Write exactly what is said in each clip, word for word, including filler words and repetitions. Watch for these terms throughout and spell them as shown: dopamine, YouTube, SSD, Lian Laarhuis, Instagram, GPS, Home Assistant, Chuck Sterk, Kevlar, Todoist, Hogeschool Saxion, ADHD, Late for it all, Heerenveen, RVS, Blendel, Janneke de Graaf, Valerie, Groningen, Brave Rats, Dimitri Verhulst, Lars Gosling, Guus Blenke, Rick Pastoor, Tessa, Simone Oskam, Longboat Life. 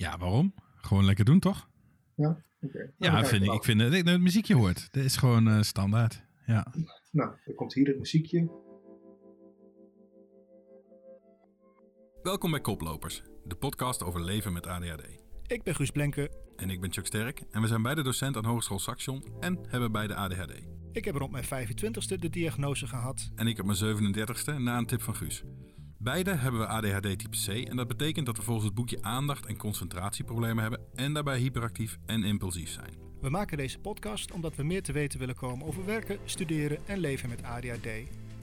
Ja, waarom? Gewoon lekker doen, toch? Ja, okay. Ja, nou, vind ik, ik vind ik, het muziekje hoort. Dat is gewoon uh, standaard. Ja. Nou, dan komt hier het muziekje. Welkom bij Koplopers, de podcast over leven met A D H D. Ik ben Guus Blenke. En ik ben Chuck Sterk. En we zijn beide docent aan Hogeschool Saxion en hebben beide A D H D. Ik heb rond mijn vijfentwintigste de diagnose gehad. En ik op mijn zevenendertigste na een tip van Guus. Beide hebben we A D H D type C en dat betekent dat we volgens het boekje aandacht- en concentratieproblemen hebben en daarbij hyperactief en impulsief zijn. We maken deze podcast omdat we meer te weten willen komen over werken, studeren en leven met A D H D.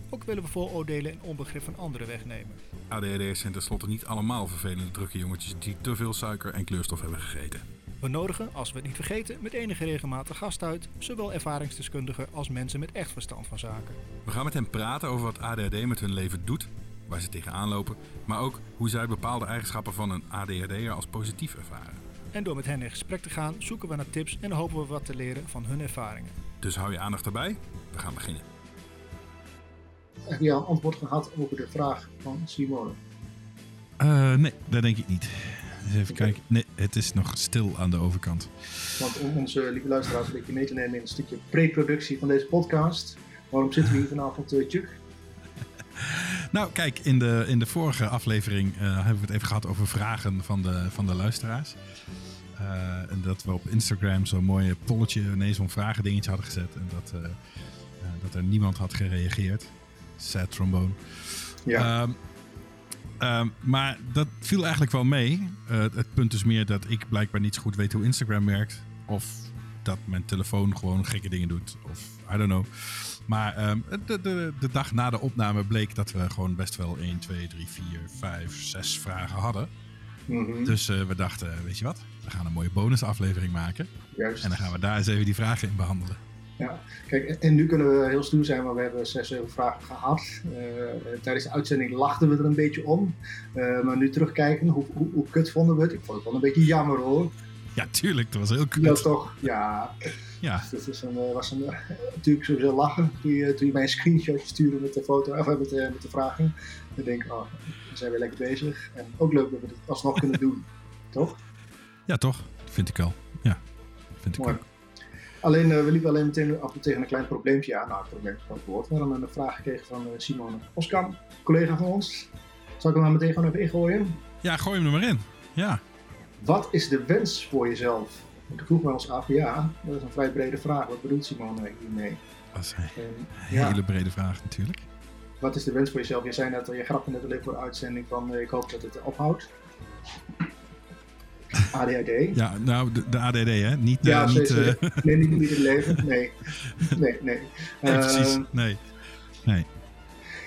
Ook willen we vooroordelen en onbegrip van anderen wegnemen. A D H D'ers zijn tenslotte niet allemaal vervelende drukke jongetjes die te veel suiker en kleurstof hebben gegeten. We nodigen, als we het niet vergeten, met enige regelmaat een gast uit, zowel ervaringsdeskundigen als mensen met echt verstand van zaken. We gaan met hen praten over wat A D H D met hun leven doet, waar ze tegenaan lopen, maar ook hoe zij bepaalde eigenschappen van een A D H D'er als positief ervaren. En door met hen in gesprek te gaan, zoeken we naar tips en hopen we wat te leren van hun ervaringen. Dus hou je aandacht erbij, we gaan beginnen. Heb je al een antwoord gehad over de vraag van Simone? Uh, nee, dat denk ik niet. Dus even okay. kijken. Nee, het is nog stil aan de overkant. Want om onze lieve luisteraars een beetje mee te nemen in een stukje pre-productie van deze podcast. Waarom zitten we hier vanavond, uh, Chuck? Nou, kijk, in de, in de vorige aflevering uh, hebben we het even gehad over vragen van de, van de luisteraars. Uh, en dat we op Instagram zo'n mooie polletje, nee, zo'n vragen dingetje hadden gezet. En dat, uh, uh, dat er niemand had gereageerd. Sad trombone. Ja. Um, um, maar dat viel eigenlijk wel mee. Uh, het punt is meer dat ik blijkbaar niet zo goed weet hoe Instagram werkt. Of dat mijn telefoon gewoon gekke dingen doet. Of I don't know. Maar um, de, de, de dag na de opname bleek dat we gewoon best wel één, twee, drie, vier, vijf, zes vragen hadden. Mm-hmm. Dus uh, we dachten, weet je wat? We gaan een mooie bonusaflevering maken. Juist. En dan gaan we daar eens even die vragen in behandelen. Ja, kijk, en nu kunnen we heel stoer zijn, maar we hebben zes, zeven vragen gehad. Uh, tijdens de uitzending lachten we er een beetje om. Uh, maar nu terugkijken, hoe, hoe, hoe kut vonden we het? Ik vond het wel een beetje jammer, hoor. Ja, tuurlijk, dat was heel kut. Ja, toch? Ja. Ja. Dus dat is een, was een, natuurlijk sowieso lachen toen je, toen je mij een screenshot stuurde met de foto, of met de, met de vragen. Dan denk ik, oh, we zijn weer lekker bezig. En ook leuk dat we het alsnog kunnen doen, toch? Ja, toch? Vind ik wel. Ja, vind ik wel. Alleen, uh, we liepen alleen meteen af en toe tegen een klein probleempje aan. Nou, het probleem is gewoon het woord. We hadden een vraag gekregen van uh, Simone Oskam, collega van ons. Zal ik hem nou meteen gewoon even ingooien? Ja, gooi hem er maar in. Ja. Wat is de wens voor jezelf? Want ik vroeg me ons af, ja, dat is een vrij brede vraag. Wat bedoelt Simone hiermee? Dat is een um, hele ja. brede vraag natuurlijk. Wat is de wens voor jezelf? Je zei net al, je grapte net al voor de uitzending van uh, ik hoop dat het ophoudt. A D H D. Ja, nou, de, de A D D, hè? Niet, ja, uh, niet, uh... nee, niet, niet het leven. Nee, nee, nee. nee uh, precies, nee. nee.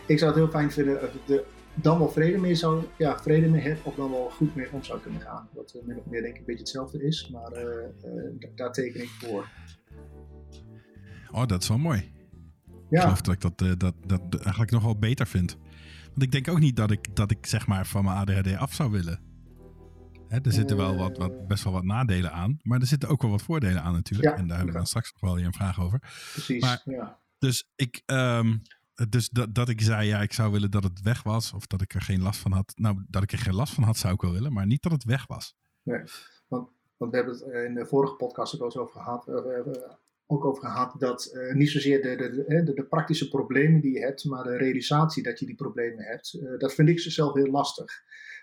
Ik zou het heel fijn vinden als ik er dan wel vrede mee zou, ja, vrede mee heb, of dan wel goed mee om zou kunnen gaan. Wat uh, min of meer denk ik een beetje hetzelfde is, maar uh, uh, d- daar teken ik voor. Oh, dat is wel mooi. Ja. Ik geloof dat ik dat, uh, dat, dat, dat eigenlijk nog wel beter vind. Want ik denk ook niet dat ik, dat ik zeg maar van mijn A D H D af zou willen. He, er zitten wel wat, wat, best wel wat nadelen aan. Maar er zitten ook wel wat voordelen aan natuurlijk. Ja, en daar hebben we dan straks nog wel een vraag over. Precies, maar, ja. Dus, ik, um, dus dat, dat ik zei, ja, ik zou willen dat het weg was. Of dat ik er geen last van had. Nou, dat ik er geen last van had zou ik wel willen. Maar niet dat het weg was. Nee, want, want we hebben het in de vorige podcast ook over gehad. Uh, ook over gehad dat uh, niet zozeer de, de, de, de praktische problemen die je hebt. Maar de realisatie dat je die problemen hebt. Uh, dat vind ik zelf heel lastig.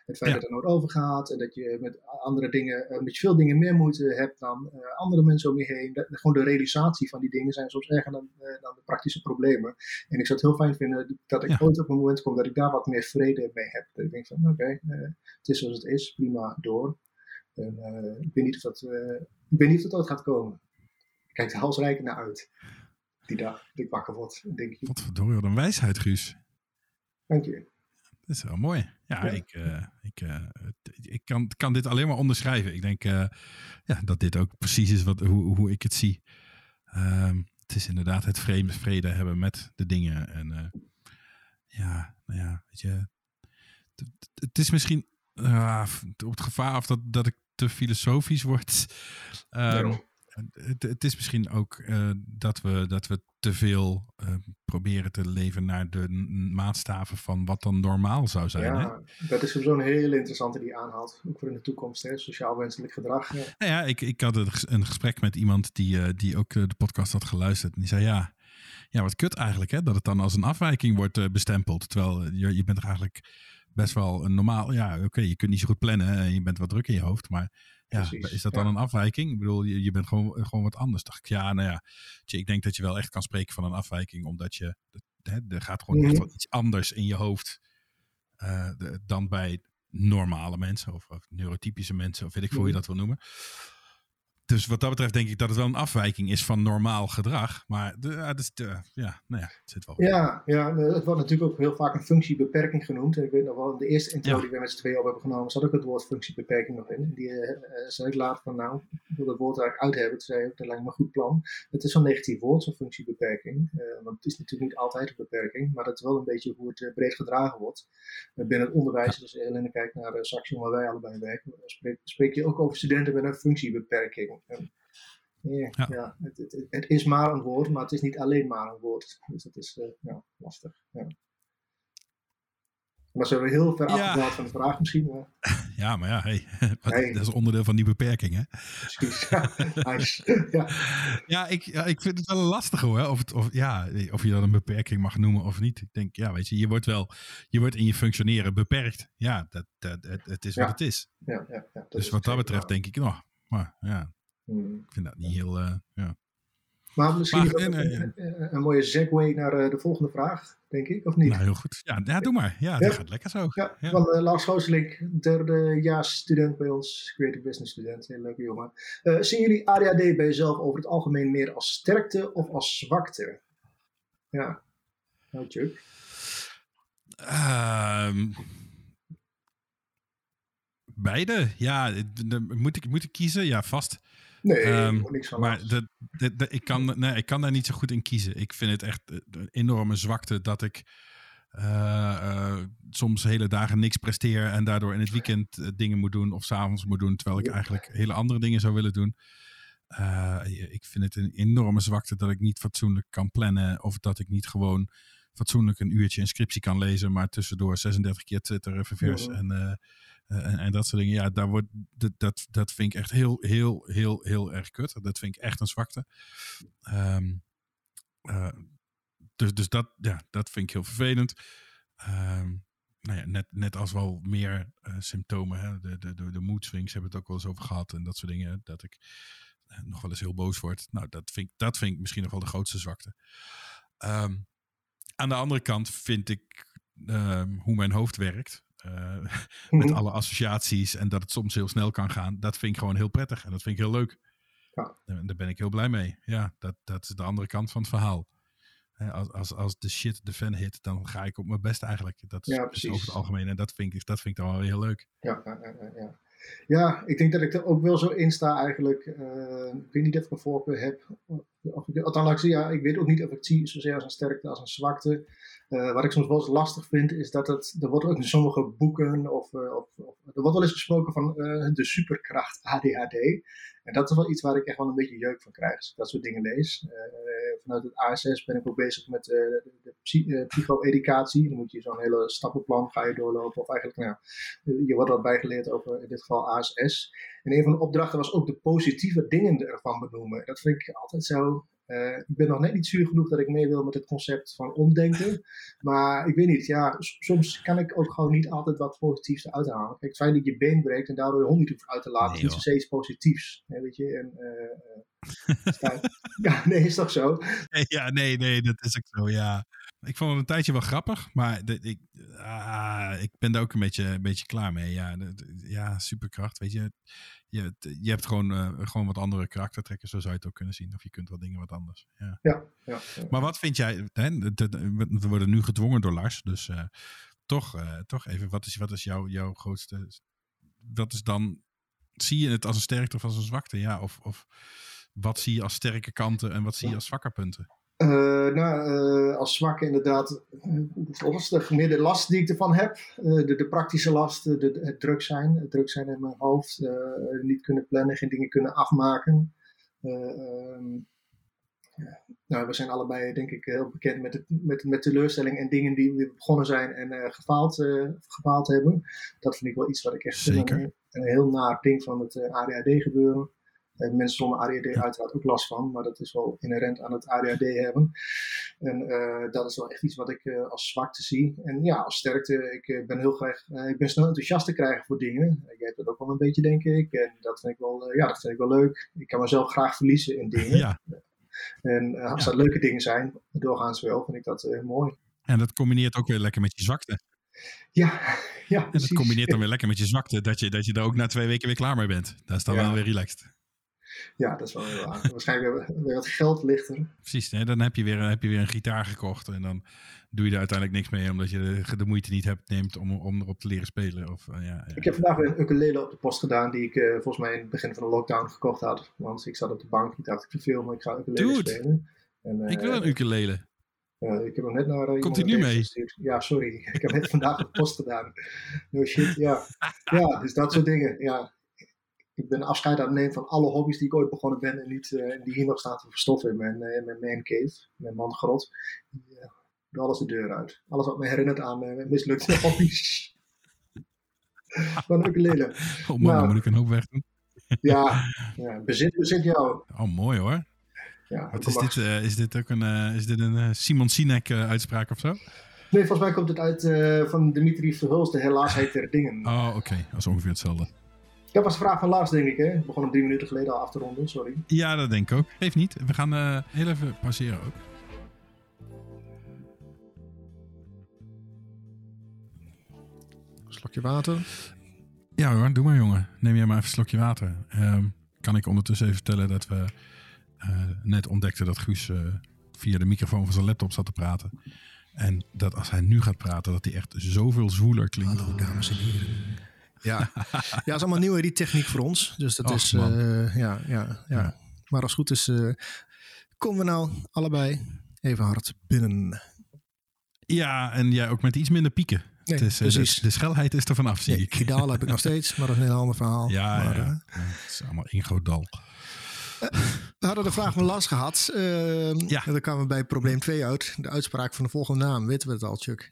Het feit ja. dat het nooit overgaat en dat je met andere dingen, met veel dingen meer moeite hebt dan uh, andere mensen om je heen. Dat, gewoon de realisatie van die dingen zijn soms erger dan, uh, dan de praktische problemen. En ik zou het heel fijn vinden dat ik ja. ooit op een moment kom dat ik daar wat meer vrede mee heb. Dat ik denk van, oké, okay, uh, het is zoals het is, prima, door. En, uh, ik weet niet of dat, uh, ik weet niet of dat ooit gaat komen. Ik kijk de halsrijken naar uit. Die dag, die pakken wat, denk ik. Wat verdorie, wat een wijsheid, Guus. Dank je. Dat is wel mooi. Ja, ja. Ik, uh, ik, uh, ik kan, kan dit alleen maar onderschrijven. Ik denk uh, ja, dat dit ook precies is wat, hoe, hoe ik het zie. Um, het is inderdaad het vreemde vrede hebben met de dingen. En uh, ja, nou ja, weet je. Het, het is misschien uh, op het gevaar af dat, dat ik te filosofisch word. Um, het, het is misschien ook uh, dat we, dat we te veel uh, proberen te leven naar de maatstaven van wat dan normaal zou zijn. Ja, hè? Dat is sowieso een hele interessante die je aanhaalt. Ook voor in de toekomst, hè? Sociaal wenselijk gedrag. Ja. Nou ja, ik, ik had een gesprek met iemand die, uh, die ook de podcast had geluisterd. En die zei, ja, ja wat kut eigenlijk, hè? Dat het dan als een afwijking wordt uh, bestempeld. Terwijl uh, je, je bent er eigenlijk best wel een normaal... Ja, oké, okay, je kunt niet zo goed plannen en je bent wat druk in je hoofd, maar... Ja, is dat dan ja. een afwijking? Ik bedoel, je, je bent gewoon, gewoon wat anders. Dacht ik, ja, nou ja. Tjie, ik denk dat je wel echt kan spreken van een afwijking. Omdat je, hè, er gaat gewoon echt wel iets anders in je hoofd. Uh, de, dan bij normale mensen. Of, of neurotypische mensen. Of weet ik veel hoe je dat wil noemen. Dus wat dat betreft denk ik dat het wel een afwijking is van normaal gedrag. Maar de, uh, dus de, uh, ja, nou ja, het zit wel goed. Ja, ja, het wordt natuurlijk ook heel vaak een functiebeperking genoemd. En ik weet nog wel, de eerste intro ja. die we met z'n tweeën op hebben genomen, zat ook het woord functiebeperking nog in. Die uh, zei ik later van, nou, ik wil dat woord eigenlijk uit hebben. Toen zei ik, dat lijkt me een goed plan. Het is zo'n negatief woord, zo'n functiebeperking. Uh, want het is natuurlijk niet altijd een beperking. Maar dat is wel een beetje hoe het uh, breed gedragen wordt. Uh, binnen het onderwijs, dus heel in de kijk naar uh, Saxion waar wij allebei werken. Uh, spreek, spreek je ook over studenten met een functiebeperking. En, yeah, ja. Ja, het, het, het is maar een woord, maar het is niet alleen maar een woord. Dus dat is uh, ja, lastig. Ja. Maar ze hebben heel ver ja. afgedaald van de vraag misschien. Maar... Ja, maar ja, hey, hey. dat is onderdeel van die beperking, hè? Precies, ja. Nice. ja. Ja, ik, ja, ik vind het wel lastig hoor. Hè? Of, het, of, ja, of je dat een beperking mag noemen of niet. Ik denk, ja, weet je, je wordt wel, je wordt in je functioneren beperkt. Ja, dat, dat, het, het is ja. wat het is. Ja, ja, ja, dus is wat dat betreft ja. denk ik, nou, maar ja. Hmm. Ik vind dat niet heel... Uh, ja. Maar misschien maar, en, een, een, een mooie segue naar uh, de volgende vraag, denk ik, of niet? Nou, heel goed. Ja, ja doe maar. Ja, ja, dat gaat lekker zo. Ja, ja. Want, uh, Lars Gosling, derdejaars student bij ons, creative business student, heel leuke jongen. Uh, zien jullie A D H D bij jezelf over het algemeen meer als sterkte of als zwakte? Ja, nou Chuck. Um... Beide, ja. De, de, moet, ik, moet ik kiezen? Ja, vast. Nee, um, niks van maar de, de, de, ik, kan, nee, ik kan daar niet zo goed in kiezen. Ik vind het echt een enorme zwakte dat ik uh, uh, soms hele dagen niks presteer en daardoor in het weekend uh, dingen moet doen of 's avonds moet doen, terwijl ik ja. eigenlijk hele andere dingen zou willen doen. Uh, ik vind het een enorme zwakte dat ik niet fatsoenlijk kan plannen of dat ik niet gewoon fatsoenlijk een uurtje een scriptie kan lezen, maar tussendoor zesendertig keer twitteren, ververs ja. en... Uh, Uh, en, en dat soort dingen, ja, daar wordt, dat, dat, dat vind ik echt heel, heel, heel, heel erg kut. Dat vind ik echt een zwakte. Um, uh, dus dus dat, ja, dat vind ik heel vervelend. Um, nou ja, net, net als wel meer uh, symptomen, hè? De, de, de, de mood swings hebben we het ook wel eens over gehad. En dat soort dingen, dat ik uh, nog wel eens heel boos word. Nou, dat vind, dat vind ik misschien nog wel de grootste zwakte. Um, aan de andere kant vind ik uh, hoe mijn hoofd werkt. Uh, met alle associaties en dat het soms heel snel kan gaan, dat vind ik gewoon heel prettig en dat vind ik heel leuk. Ja. En daar ben ik heel blij mee. Ja, dat, dat is de andere kant van het verhaal. Als, als, als de shit de fan hit, dan ga ik op mijn best eigenlijk. Dat is, ja, is over het algemeen en dat vind ik, dat vind ik dan wel weer heel leuk. Ja, ja, ja, ja. Ja, ik denk dat ik er ook wel zo in sta eigenlijk. Uh, ik weet niet of ik een voorkeur heb. Of ik, althans, ja, ik weet ook niet of ik het zie zozeer als een sterkte als een zwakte. Uh, wat ik soms wel eens lastig vind, is dat het, er wordt ook in sommige boeken, of, uh, of, of er wordt wel eens gesproken van uh, de superkracht A D H D. En dat is wel iets waar ik echt wel een beetje jeuk van krijg, als ik dat soort dingen lees. Uh, vanuit het A S S ben ik ook bezig met uh, de psy- uh, psycho-educatie. Dan moet je zo'n hele stappenplan ga je doorlopen, of eigenlijk, nou, je wordt wat bijgeleerd over in dit geval A S S. En een van de opdrachten was ook de positieve dingen ervan benoemen. Dat vind ik altijd zo... Uh, ik ben nog net niet zuur genoeg dat ik mee wil met het concept van omdenken. Maar ik weet niet, ja, soms kan ik ook gewoon niet altijd wat positiefs eruit halen. Kijk, het feit dat je been breekt en daardoor je hond niet hoeft uit te laten, nee, is steeds positiefs. Hè, weet je? En, uh, uh, ja, nee, is toch zo? Nee, ja, nee, nee, dat is ook zo, ja. Ik vond het een tijdje wel grappig, maar de, ik, ah, ik ben daar ook een beetje, een beetje klaar mee. Ja, de, de, ja, superkracht, weet je. Je, je hebt gewoon, uh, gewoon wat andere karaktertrekken, zo zou je het ook kunnen zien. Of je kunt wat dingen wat anders. Ja. Ja, ja, ja. Maar wat vind jij, hè, we worden nu gedwongen door Lars, dus uh, toch, uh, toch even, wat is, wat is jouw, jouw grootste, wat is dan, zie je het als een sterkte of als een zwakte? Ja, of, of wat zie je als sterke kanten en wat zie je als zwakke punten? Uh, nou, uh, als zwakke inderdaad lastig. Meer de last die ik ervan heb. Uh, de, de praktische last, de, de, het druk zijn. Het druk zijn in mijn hoofd. Uh, niet kunnen plannen, geen dingen kunnen afmaken. Uh, um, Nou, we zijn allebei denk ik heel bekend met, het, met, met teleurstelling en dingen die weer begonnen zijn en uh, gefaald, uh, gefaald hebben. Dat vind ik wel iets wat ik echt Zeker. Een, een heel naar ding van het A D H D gebeuren. Uh, mensen zonder A D H D ja. uiteraard ook last van, maar dat is wel inherent aan het A D H D hebben. En uh, dat is wel echt iets wat ik uh, als zwakte zie. En ja, als sterkte, ik uh, ben heel graag, uh, ik ben snel enthousiast te krijgen voor dingen. Uh, jij hebt dat ook wel een beetje, denk ik. En dat vind ik wel, uh, ja, dat vind ik wel leuk. Ik kan mezelf graag verliezen in dingen. Ja. En uh, als dat ja. leuke dingen zijn, doorgaans wel, vind ik dat uh, mooi. En dat combineert ook weer lekker met je zwakte. Ja, ja. En precies. Dat combineert dan weer lekker met je zwakte, dat je, dat je er ook na twee weken weer klaar mee bent. Dat is dan ja. wel weer relaxed. Ja, dat is wel heel aardig. Waarschijnlijk weer, weer wat geld lichter. Precies, hè? Dan heb je, weer, heb je weer een gitaar gekocht. En dan doe je er uiteindelijk niks mee, omdat je de, de moeite niet hebt neemt om, om erop te leren spelen. Of, uh, ja, ja. Ik heb vandaag weer een ukulele op de post gedaan, die ik uh, volgens mij in het begin van de lockdown gekocht had. Want ik zat op de bank, ik dacht ik verveel, maar ik ga ukulele Dude, spelen. En, uh, ik wil een ukulele. Uh, ik heb hem net naar uh, Komt hij nu mee? Gestuurd. Ja, sorry. Ik heb net vandaag op de post gedaan. No shit, ja. Ja, dus dat soort dingen, ja. Ik ben afscheid aan het nemen van alle hobby's die ik ooit begonnen ben en niet, uh, die hier nog staan te verstoffen in mijn, uh, mijn mancave, mijn mangrot. Ik uh, doe alles de deur uit. Alles wat me herinnert aan mijn uh, mislukte hobby's. Van ukulele. Oh man, nou, dan moet ik een hoop weg doen. ja, ja, bezit, bezit jou. Oh, mooi hoor. Ja, wat is dit, uh, is dit ook een, uh, is dit een uh, Simon Sinek uh, uitspraak of zo? Nee, volgens mij komt het uit uh, van Dimitri Verhulst, de helaas heet er dingen. Oh, oké. Okay. Dat is ongeveer hetzelfde. Dat was de vraag van Lars, denk ik. Hè? Ik begon hem drie minuten geleden al af te ronden, sorry. Ja, dat denk ik ook. Geeft niet. We gaan uh, heel even pauzeren ook. Slokje water. Ja hoor, doe maar jongen. Neem jij maar even een slokje water. Um, kan ik ondertussen even vertellen dat we uh, net ontdekten dat Guus uh, via de microfoon van zijn laptop zat te praten. En dat als hij nu gaat praten, dat hij echt zoveel zwoeler klinkt. Hallo dames en heren. Ja, ja, het is allemaal nieuw, die techniek voor ons. Dus dat Och, is, uh, ja, ja, ja. Maar als het goed is, uh, komen we nou allebei even hard binnen. Ja, en jij ook met iets minder pieken. Nee, het is, precies. De, de schelheid is er vanaf, zie nee, ik. Gidal heb ik nog steeds, maar dat is een heel ander verhaal. Ja, maar, ja. Uh, ja het is allemaal één groot dal. Uh, we hadden de vraag van Lars gehad. Uh, ja. Dan kwamen we bij probleem twee uit. De uitspraak van de volgende naam, weten we het al, Chuck?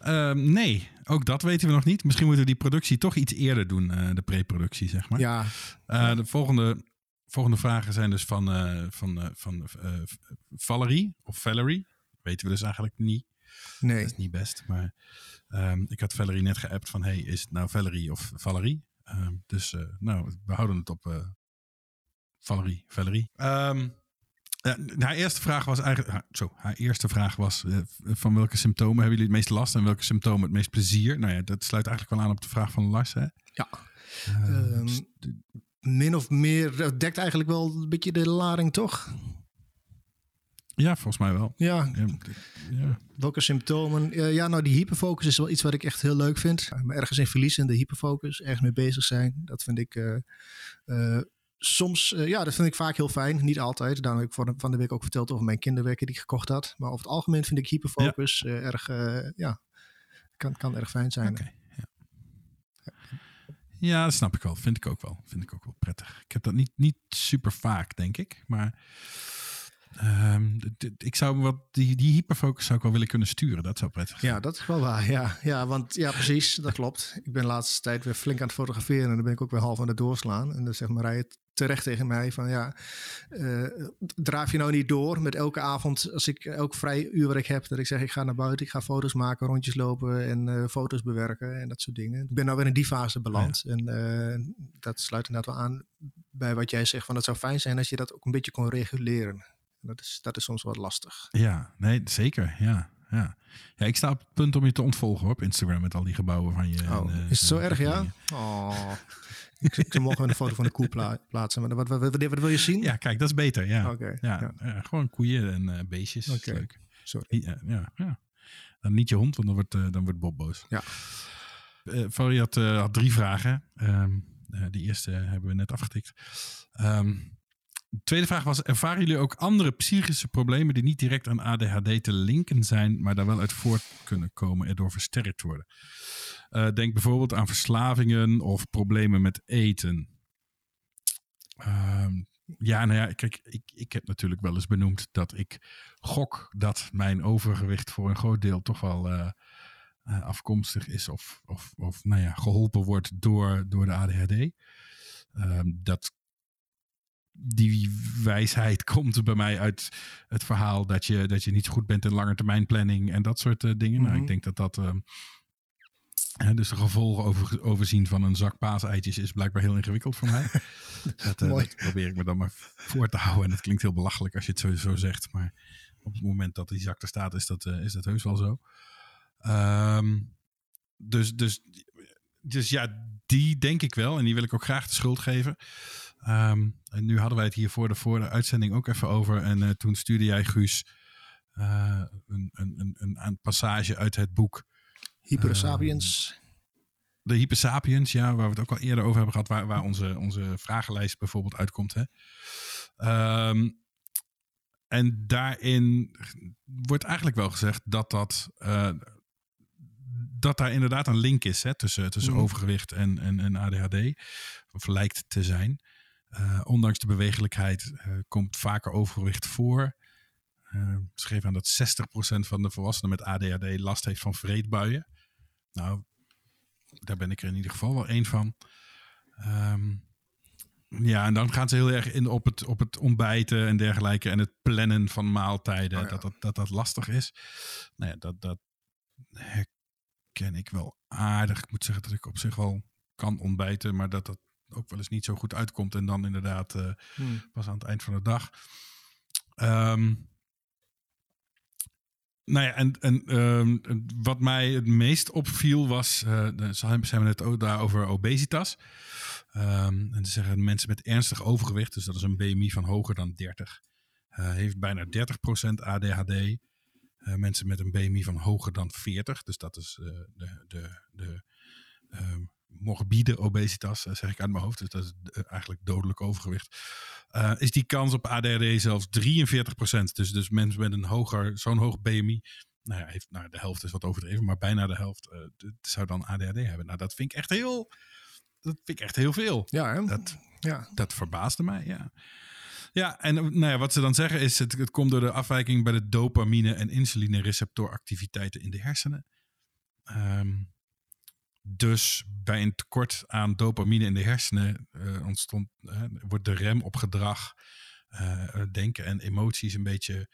Uh, nee, ook dat weten we nog niet. Misschien moeten we die productie toch iets eerder doen, uh, de pre-productie, zeg maar. Ja. Uh, de volgende, volgende vragen zijn dus van, uh, van, uh, van uh, Valerie of Valerie. Weten we dus eigenlijk niet. Nee. Dat is niet best, maar um, ik had Valerie net geappt van, hey, is het nou Valerie of Valerie? Uh, dus uh, nou, we houden het op uh, Valerie, Valerie. Um, Ja, haar eerste vraag was eigenlijk... Zo, haar eerste vraag was... Uh, van welke symptomen hebben jullie het meest last... en welke symptomen het meest plezier? Nou ja, dat sluit eigenlijk wel aan op de vraag van Lars, hè? Ja. Uh, um, st- min of meer... Dat dekt eigenlijk wel een beetje de lading, toch? Ja, volgens mij wel. Ja. ja, ja. Welke symptomen? Uh, ja, nou, die hyperfocus is wel iets wat ik echt heel leuk vind. Maar ergens in verliezen, de hyperfocus. Ergens mee bezig zijn. Dat vind ik... Uh, uh, Soms, uh, ja, dat vind ik vaak heel fijn. Niet altijd. Daarom heb ik van de, van de week ook verteld over mijn kinderwekker die ik gekocht had. Maar over het algemeen vind ik hyperfocus ja. uh, erg, uh, ja, kan, kan erg fijn zijn. Okay, ja. ja, dat snap ik wel. Vind ik ook wel. Vind ik ook wel prettig. Ik heb dat niet, niet super vaak, denk ik. Maar um, d- d- ik zou wat, die, die hyperfocus zou ik wel willen kunnen sturen. Dat zou prettig zijn. Ja, dat is wel waar. Ja, ja, want, ja precies. Dat klopt. Ik ben de laatste tijd weer flink aan het fotograferen. En dan ben ik ook weer half aan het doorslaan. En dan zegt Marije terecht tegen mij van ja, uh, draaf je nou niet door met elke avond, als ik elk vrij uur wat ik heb, dat ik zeg ik ga naar buiten, ik ga foto's maken, rondjes lopen en uh, foto's bewerken en dat soort dingen. Ik ben nou weer in die fase beland ja. en uh, dat sluit inderdaad wel aan bij wat jij zegt van het zou fijn zijn als je dat ook een beetje kon reguleren. Dat is, dat is soms wat lastig. Ja, nee, zeker, ja. Ja. ja, ik sta op het punt om je te ontvolgen hoor, op Instagram met al die gebouwen van je. Oh, en, uh, is het zo erg, ja? Oh. ik, ik mocht een foto van de koe pla- plaatsen, maar wat, wat, wat, wat wil je zien? Ja, kijk, dat is beter, ja. Okay, ja, ja. ja gewoon koeien en uh, beestjes, okay. Leuk. Sorry. Ja, ja, ja. Dan niet je hond, want dan wordt, uh, dan wordt Bob boos. Ja. Uh, Valerie had, uh, had drie vragen. Um, uh, de eerste hebben we net afgetikt. Um, De tweede vraag was, ervaren jullie ook andere psychische problemen die niet direct aan A D H D te linken zijn, maar daar wel uit voort kunnen komen en door versterkt worden? Uh, denk bijvoorbeeld aan verslavingen of problemen met eten. Uh, Ja, nou ja, kijk, ik, ik heb natuurlijk wel eens benoemd dat ik gok dat mijn overgewicht voor een groot deel toch wel uh, uh, afkomstig is of, of, of nou ja, geholpen wordt door, door de A D H D. Uh, dat die wijsheid komt bij mij uit het verhaal dat je, dat je niet zo goed bent in langetermijnplanning en dat soort uh, dingen. Mm-hmm. Nou, ik denk dat dat... Uh, He, dus de gevolgen over, overzien van een zak paaseitjes is blijkbaar heel ingewikkeld voor mij. dat, uh, dat probeer ik me dan maar voor te houden. En dat klinkt heel belachelijk als je het zo, zo zegt. Maar op het moment dat die zak er staat, is dat, uh, is dat heus wel zo. Um, dus, dus, dus ja, die denk ik wel. En die wil ik ook graag de schuld geven. Um, en nu hadden wij het hier voor de, voor de uitzending ook even over. En uh, toen stuurde jij, Guus, uh, een, een, een, een, een passage uit het boek. Hyper Sapiens. Uh, de Hyper Sapiens, ja, waar we het ook al eerder over hebben gehad, waar, waar onze, onze vragenlijst bijvoorbeeld uitkomt. Hè? Um, en daarin wordt eigenlijk wel gezegd dat dat, uh, dat daar inderdaad een link is, hè, tussen, tussen mm. overgewicht en, en, en A D H D, of lijkt te zijn. Uh, ondanks de bewegelijkheid uh, komt vaker overgewicht voor. Uh, schreef aan dat zestig procent van de volwassenen met A D H D last heeft van vreedbuien. Nou, daar ben ik er in ieder geval wel één van. Um, ja, en dan gaan ze heel erg in op het, op het ontbijten en dergelijke en het plannen van maaltijden, oh ja. dat, dat, dat dat lastig is. Nou ja, dat, dat herken ik wel aardig. Ik moet zeggen dat ik op zich wel kan ontbijten, maar dat dat ook wel eens niet zo goed uitkomt en dan inderdaad uh, hmm. pas aan het eind van de dag. Um, Nou ja, en, en um, wat mij het meest opviel was, uh, ze hebben het ook daarover obesitas. Um, en ze zeggen mensen met ernstig overgewicht, dus dat is een B M I van hoger dan dertig, uh, heeft bijna dertig procent A D H D. Uh, mensen met een B M I van hoger dan veertig, dus dat is uh, de, de, de uh, morbide obesitas, uh, zeg ik uit mijn hoofd, dus dat is uh, eigenlijk dodelijk overgewicht. Uh, is die kans op A D H D zelfs drieënveertig procent. Dus, dus mensen met een hoger, zo'n hoog B M I, nou ja, heeft, nou, de helft is wat overdreven, maar bijna de helft uh, d- zou dan A D H D hebben. Nou, dat vind ik echt heel, dat vind ik echt heel veel. Ja, hè? Dat, ja. dat verbaasde mij, ja. Ja, en nou ja, wat ze dan zeggen is, het, het komt door de afwijking bij de dopamine- en insulinereceptoractiviteiten in de hersenen. Um, Dus bij een tekort aan dopamine in de hersenen uh, ontstond, uh, wordt de rem op gedrag, uh, denken en emoties een beetje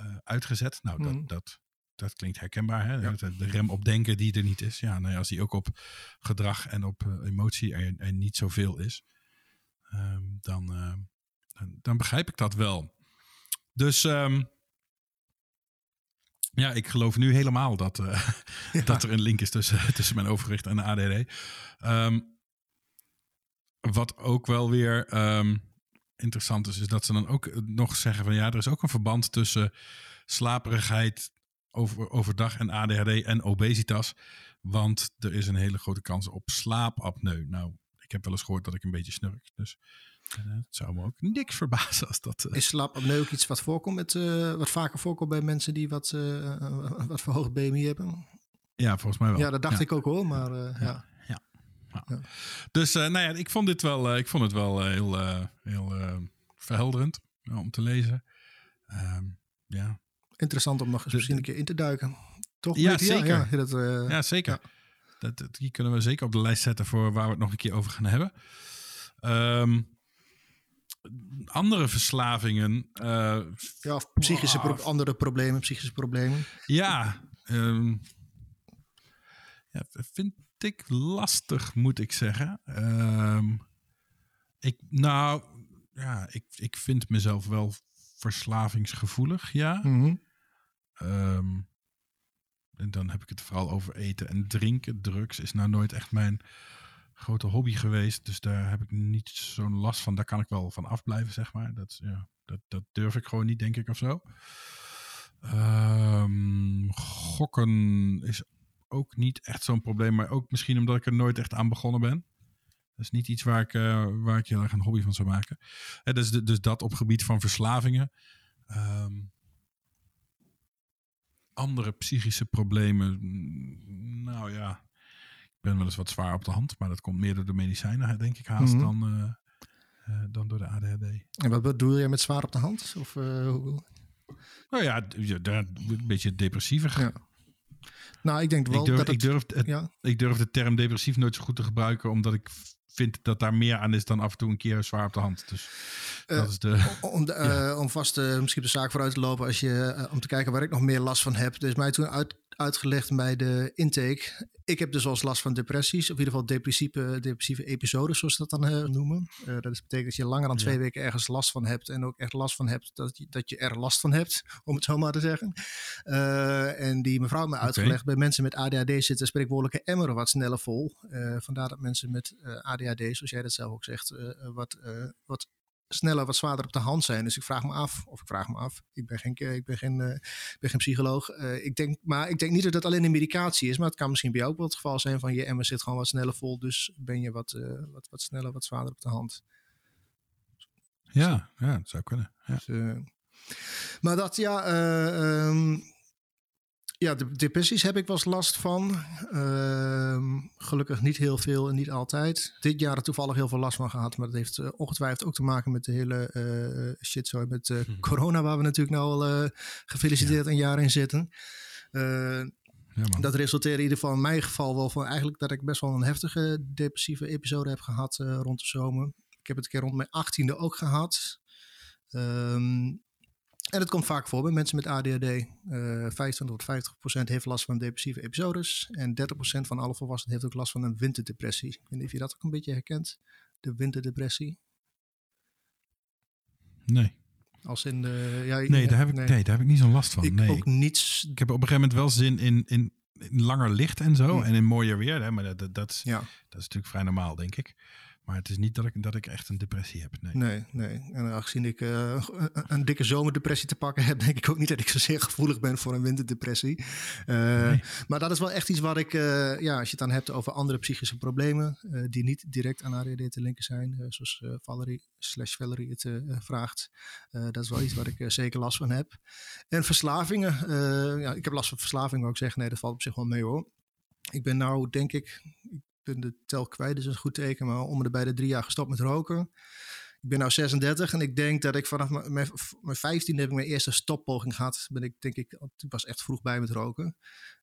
uh, uitgezet. Nou, mm. dat, dat, dat klinkt herkenbaar. Hè? Ja. De rem op denken die er niet is. Ja, nou ja, als die ook op gedrag en op uh, emotie er, er niet zoveel is, um, dan, uh, dan, dan begrijp ik dat wel. Dus... Um, Ja, ik geloof nu helemaal dat, uh, ja. dat er een link is tussen, tussen mijn overgewicht en de A D H D. Um, wat ook wel weer um, interessant is, is dat ze dan ook nog zeggen van ja, er is ook een verband tussen slaperigheid over, overdag en A D H D en obesitas. Want er is een hele grote kans op slaapapneu. Nou, ik heb wel eens gehoord dat ik een beetje snurk, dus... Uh, het zou me ook niks verbazen als dat... Uh... Is slaapapneu ook iets wat voorkomt, met, uh, wat vaker voorkomt bij mensen die wat, uh, wat verhoogd B M I hebben? Ja, volgens mij wel. Ja, dat dacht ja. ik ook hoor, maar uh, ja. Ja. Ja. Ja. ja. Dus uh, nou ja, ik vond dit wel, uh, ik vond het wel uh, heel, uh, heel uh, verhelderend uh, om te lezen. Uh, yeah. Interessant om nog eens misschien een keer in te duiken. Toch? Ja, Met, zeker. Ja, ja, dat, uh, ja zeker. Ja. Dat, dat, die kunnen we zeker op de lijst zetten voor waar we het nog een keer over gaan hebben. Um, Andere verslavingen. Uh, ja, of psychische pro- andere problemen, psychische problemen. Ja, um, ja, vind ik lastig, moet ik zeggen. Um, ik, nou, ja, ik, ik vind mezelf wel verslavingsgevoelig, ja. Mm-hmm. Um, en dan heb ik het vooral over eten en drinken. Drugs is nou nooit echt mijn... grote hobby geweest, dus daar heb ik niet zo'n last van. Daar kan ik wel van afblijven, zeg maar. Dat, ja, dat, dat durf ik gewoon niet, denk ik, of zo. Um, gokken is ook niet echt zo'n probleem, maar ook misschien omdat ik er nooit echt aan begonnen ben. Dat is niet iets waar ik, uh, waar ik heel erg een hobby van zou maken. En dus, dus dat op gebied van verslavingen. Um, andere psychische problemen, nou ja... Ik ben wel eens wat zwaar op de hand, maar dat komt meer door de medicijnen, denk ik haast, mm-hmm. dan, uh, uh, dan door de A D H D. En wat bedoel je met zwaar op de hand? Of, uh, hoe? Nou ja, een beetje depressiever. Ja. Nou, ik denk wel ik durf, dat het, ik, durf het, ja. ik durf de term depressief nooit zo goed te gebruiken, omdat ik vind dat daar meer aan is dan af en toe een keer zwaar op de hand. Dus uh, dat is de, om, de, ja. uh, om vast uh, misschien de zaak vooruit te lopen, als je, uh, om te kijken waar ik nog meer last van heb. Dus mij toen uit, uitgelegd bij de intake. Ik heb dus als last van depressies, of in ieder geval depressieve, depressieve episodes, zoals ze dat dan uh, noemen. Uh, dat betekent dat je langer dan twee ja. weken ergens last van hebt en ook echt last van hebt dat je, dat je er last van hebt, om het zo maar te zeggen. Uh, en die mevrouw me okay. uitgelegd, bij mensen met A D H D zitten spreekwoordelijke emmeren wat sneller vol. Uh, vandaar dat mensen met uh, A D H D, zoals jij dat zelf ook zegt, uh, wat, uh, wat sneller, wat zwaarder op de hand zijn. Dus ik vraag me af, of ik vraag me af, ik ben geen, ik ben geen, uh, ik ben geen psycholoog. Uh, ik denk, maar ik denk niet dat dat alleen de medicatie is, maar het kan misschien bij jou ook wel het geval zijn van je emmer zit gewoon wat sneller vol, dus ben je wat, uh, wat, wat sneller, wat zwaarder op de hand. Ja, ja, dat zou kunnen. Ja. Dus, uh, maar dat, ja... Uh, um, Ja, de depressies heb ik wel eens last van. Uh, gelukkig niet heel veel en niet altijd. Dit jaar er toevallig heel veel last van gehad. Maar dat heeft uh, ongetwijfeld ook te maken met de hele uh, shit zo met uh, mm-hmm. corona. Waar we natuurlijk nou al uh, gefeliciteerd ja. een jaar in zitten. Uh, ja, dat resulteerde in ieder geval in mijn geval wel van eigenlijk dat ik best wel een heftige depressieve episode heb gehad uh, rond de zomer. Ik heb het een keer rond mijn achttiende ook gehad. Um, En dat komt vaak voor bij mensen met A D H D. Uh, vijfentwintig tot vijftig procent heeft last van depressieve episodes. En dertig procent van alle volwassenen heeft ook last van een winterdepressie. Ik weet niet of je dat ook een beetje herkent. De winterdepressie. Nee. Als in de, ja, nee, daar heb ik, nee. nee, daar heb ik niet zo'n last van. Ik nee. ook niets. Ik heb op een gegeven moment wel zin in, in, in langer licht en zo. Ja. En in mooier weer. Hè? Maar dat, dat, dat, is, ja. dat is natuurlijk vrij normaal, denk ik. Maar het is niet dat ik, dat ik echt een depressie heb. Nee, nee. nee. En aangezien ik uh, een, een dikke zomerdepressie te pakken heb, denk ik ook niet dat ik zozeer gevoelig ben voor een winterdepressie. Uh, nee. Maar dat is wel echt iets wat ik, uh, ja, als je het dan hebt over andere psychische problemen, uh, die niet direct aan A D H D te linken zijn, uh, zoals uh, Valerie slash Valerie het uh, vraagt. Uh, dat is wel iets waar ik uh, zeker last van heb. En verslavingen. Uh, ja, ik heb last van verslavingen, wou ik zeggen. Nee, dat valt op zich wel mee hoor. Ik ben nou, denk ik... Ik ben de tel kwijt, dus dat is een goed teken. Maar om er bij de drie jaar gestopt met roken. Ik ben nou zesendertig en ik denk dat ik vanaf mijn, mijn, mijn vijftiende heb ik mijn eerste stoppoging gehad. Ben ik denk ik, ik was echt vroeg bij met roken.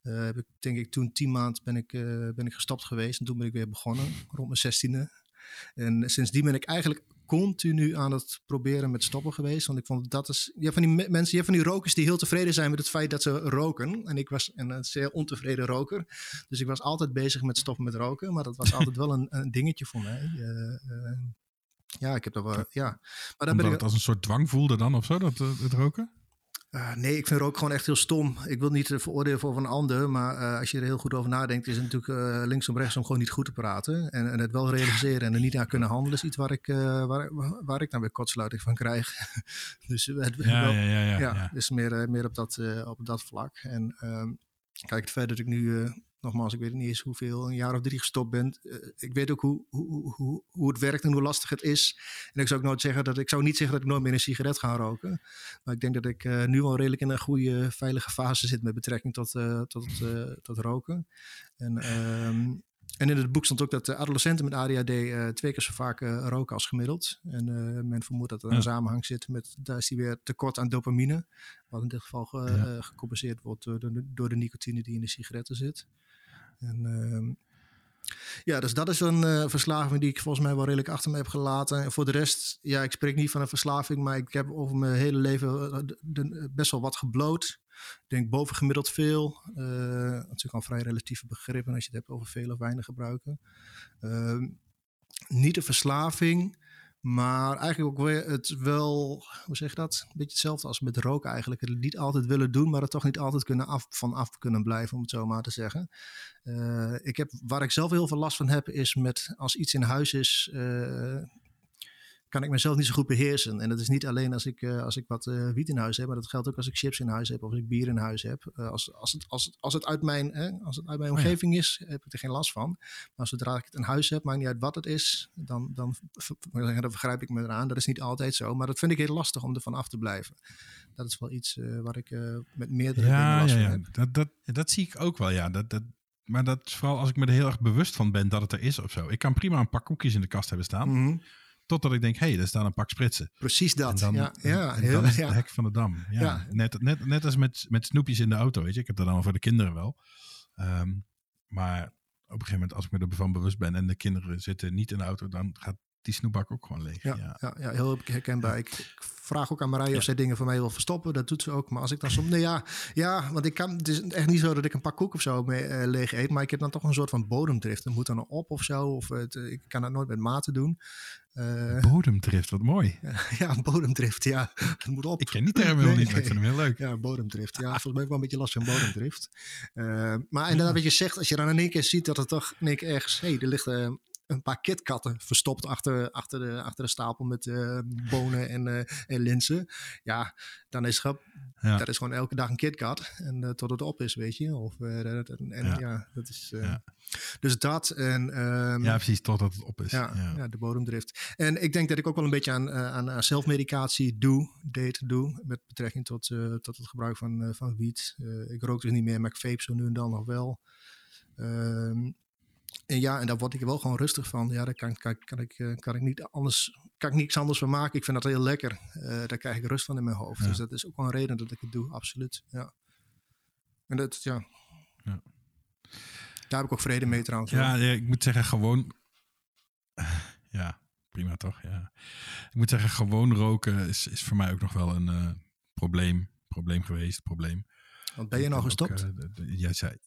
Uh, heb ik denk ik toen tien maanden ben ik, uh, ben ik gestopt geweest en toen ben ik weer begonnen rond mijn zestiende. En sindsdien ben ik eigenlijk continu aan het proberen met stoppen geweest. Want ik vond dat is... Je hebt van die me- mensen, je hebt van die rokers die heel tevreden zijn met het feit dat ze roken. En ik was een, een zeer ontevreden roker. Dus ik was altijd bezig met stoppen met roken. Maar dat was altijd wel een, een dingetje voor mij. Uh, uh, ja, ik heb dat wel... Ja. Maar dan ben ik... het als een soort dwang voelde dan of zo, dat, het roken? Uh, nee, ik vind roken gewoon echt heel stom. Ik wil niet veroordelen voor een ander, maar uh, als je er heel goed over nadenkt, is het natuurlijk uh, linksom rechtsom gewoon niet goed te praten. En, en het wel realiseren en er niet naar kunnen handelen is iets waar ik, uh, waar, waar ik dan weer kortsluiting van krijg. Dus het ja, wel, ja, ja, ja, ja, ja. is meer, uh, meer op, dat, uh, op dat vlak. En um, kijk, verder dat ik nu... Uh, Nogmaals, ik weet niet eens hoeveel, een jaar of drie gestopt ben. Uh, ik weet ook hoe, hoe, hoe, hoe het werkt en hoe lastig het is. En ik zou ook nooit zeggen dat ik zou niet zeggen dat ik nooit meer een sigaret ga roken. Maar ik denk dat ik uh, nu al redelijk in een goede, veilige fase zit met betrekking tot, uh, tot, uh, tot roken. En, um, en in het boek stond ook dat adolescenten met A D H D uh, twee keer zo vaak uh, roken als gemiddeld. En uh, men vermoedt dat er een ja. samenhang zit met, daar is die weer tekort aan dopamine. Wat in dit geval ge, ja. uh, gecompenseerd wordt door de, door de nicotine die in de sigaretten zit. En, uh, ja, dus dat is een uh, verslaving die ik volgens mij wel redelijk achter me heb gelaten. En voor de rest, ja, ik spreek niet van een verslaving, maar ik heb over mijn hele leven uh, de, de, best wel wat gebloot. Ik denk bovengemiddeld veel. Uh, natuurlijk al vrij relatieve begrippen als je het hebt over veel of weinig gebruiken. Uh, niet een verslaving, maar eigenlijk ook weer het wel, hoe zeg je dat? Een beetje hetzelfde als met roken eigenlijk. Het niet altijd willen doen, maar er toch niet altijd kunnen af, van af kunnen blijven, om het zo maar te zeggen. Uh, ik heb, waar ik zelf heel veel last van heb, is met als iets in huis is, uh, kan ik mezelf niet zo goed beheersen. En dat is niet alleen als ik, uh, als ik wat uh, wiet in huis heb, maar dat geldt ook als ik chips in huis heb of als ik bier in huis heb. Uh, als, als, het, als, het, als, het uit mijn, hè, als het uit mijn omgeving is, heb ik er geen last van. Maar zodra ik het in huis heb, maakt niet uit wat het is, dan, dan, dan vergrijp ik me eraan. Dat is niet altijd zo, maar dat vind ik heel lastig om ervan af te blijven. Dat is wel iets uh, waar ik uh, met meerdere ja, dingen last ja, ja. van heb. Dat, dat, dat zie ik ook wel, ja. Dat, dat... Maar dat is vooral als ik me er heel erg bewust van ben dat het er is of zo. Ik kan prima een pak koekjes in de kast hebben staan. Mm-hmm. Totdat ik denk, hé, hey, daar staan een pak spritsen. Precies dat. En dan, ja, ja, en, en heel, dan is het ja. hek van de dam. Ja, ja. Net, net, net als met, met snoepjes in de auto, weet je. Ik heb dat dan voor de kinderen wel. Um, maar op een gegeven moment, als ik me ervan bewust ben en de kinderen zitten niet in de auto, dan gaat die snoepbak ook gewoon leeg. Ja, ja. ja, ja heel herkenbaar. Ja. Ik, ik vraag ook aan Marije ja. of zij dingen van mij wil verstoppen. Dat doet ze ook. Maar als ik dan soms... Nee, ja, ja, want ik kan, het is echt niet zo dat ik een pak koek of zo mee, uh, leeg eet. Maar ik heb dan toch een soort van bodemdrift. Dat moet dan op of zo. Of het, ik kan dat nooit met maten doen. Uh, bodemdrift, wat mooi. Ja, bodemdrift, ja. Het moet op. Ik ken die term heel nee, niet, maar ik vind hem heel leuk. Ja, bodemdrift. Ja, volgens mij heb ik wel een beetje last van bodemdrift. Uh, maar inderdaad ja. wat je zegt, als je dan in één keer ziet dat het toch in één keer ergens... Hé, hey, er ligt... Uh, een paar KitKatten verstopt achter, achter, de, achter de stapel met uh, bonen en, uh, en linzen. Ja, dan is het ja. dat is gewoon elke dag een KitKat. En uh, tot het op is, weet je. Of, uh, dat, en, ja. ja, dat is... Uh, ja. Dus dat en... Um, ja, precies, totdat het op is. Ja, ja. ja, de bodemdrift. En ik denk dat ik ook wel een beetje aan, aan, aan zelfmedicatie doe, deed, doe. Met betrekking tot, uh, tot het gebruik van, uh, van wiet. Uh, ik rook dus niet meer, maar ik vape zo nu en dan nog wel. Um, En ja, en daar word ik wel gewoon rustig van. Ja, daar kan, kan, kan, ik, kan ik niet anders, kan ik niks anders van maken. Ik vind dat heel lekker. Uh, daar krijg ik rust van in mijn hoofd. Ja. Dus dat is ook wel een reden dat ik het doe, absoluut. Ja. En dat, ja. ja. Daar heb ik ook vrede mee trouwens. Ja, ja, ik moet zeggen, gewoon... Ja, prima toch, ja. Ik moet zeggen, gewoon roken is, is voor mij ook nog wel een uh, probleem. Probleem geweest, probleem. Want ben je nou gestopt? Ook, uh, de, jij zei...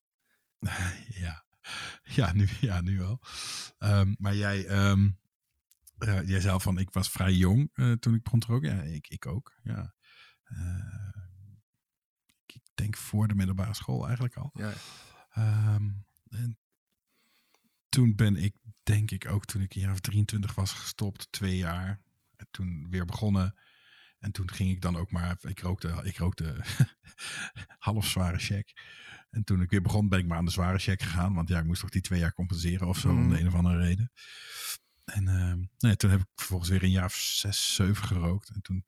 ja. Ja, nu, ja, nu wel. Um, maar jij, um, uh, jij zei van, ik was vrij jong uh, toen ik begon te roken. Ja, ik, ik ook. Ja. Uh, ik denk voor de middelbare school eigenlijk al. Ja. Um, en toen ben ik, denk ik ook, toen ik een jaar of drieëntwintig was gestopt, twee jaar. En toen weer begonnen. En toen ging ik dan ook maar, ik rookte, ik rookte half zware check. En toen ik weer begon, ben ik maar aan de zware check gegaan. Want ja, ik moest toch die twee jaar compenseren of zo, mm. om de een of andere reden. En uh, nee, toen heb ik vervolgens weer een jaar of zes, zeven gerookt. En toen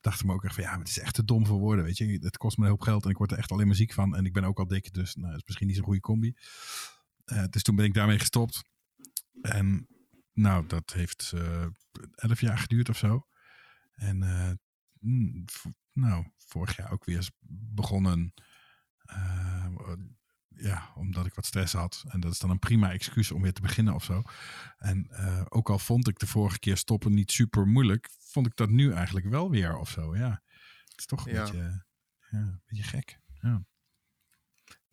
dacht ik me ook echt van, ja, maar het is echt te dom voor woorden, weet je. Het kost me een hoop geld en ik word er echt alleen maar ziek van. En ik ben ook al dik, dus nou, dat is misschien niet zo'n goede combi. Uh, dus toen ben ik daarmee gestopt. En nou, dat heeft uh, elf jaar geduurd of zo. En uh, mm, v- nou, vorig jaar ook weer begonnen... Uh, ja, omdat ik wat stress had. En dat is dan een prima excuus om weer te beginnen of zo. En uh, ook al vond ik de vorige keer stoppen niet super moeilijk, vond ik dat nu eigenlijk wel weer of zo. Ja, het is toch een, ja. beetje, ja, een beetje gek. Ja.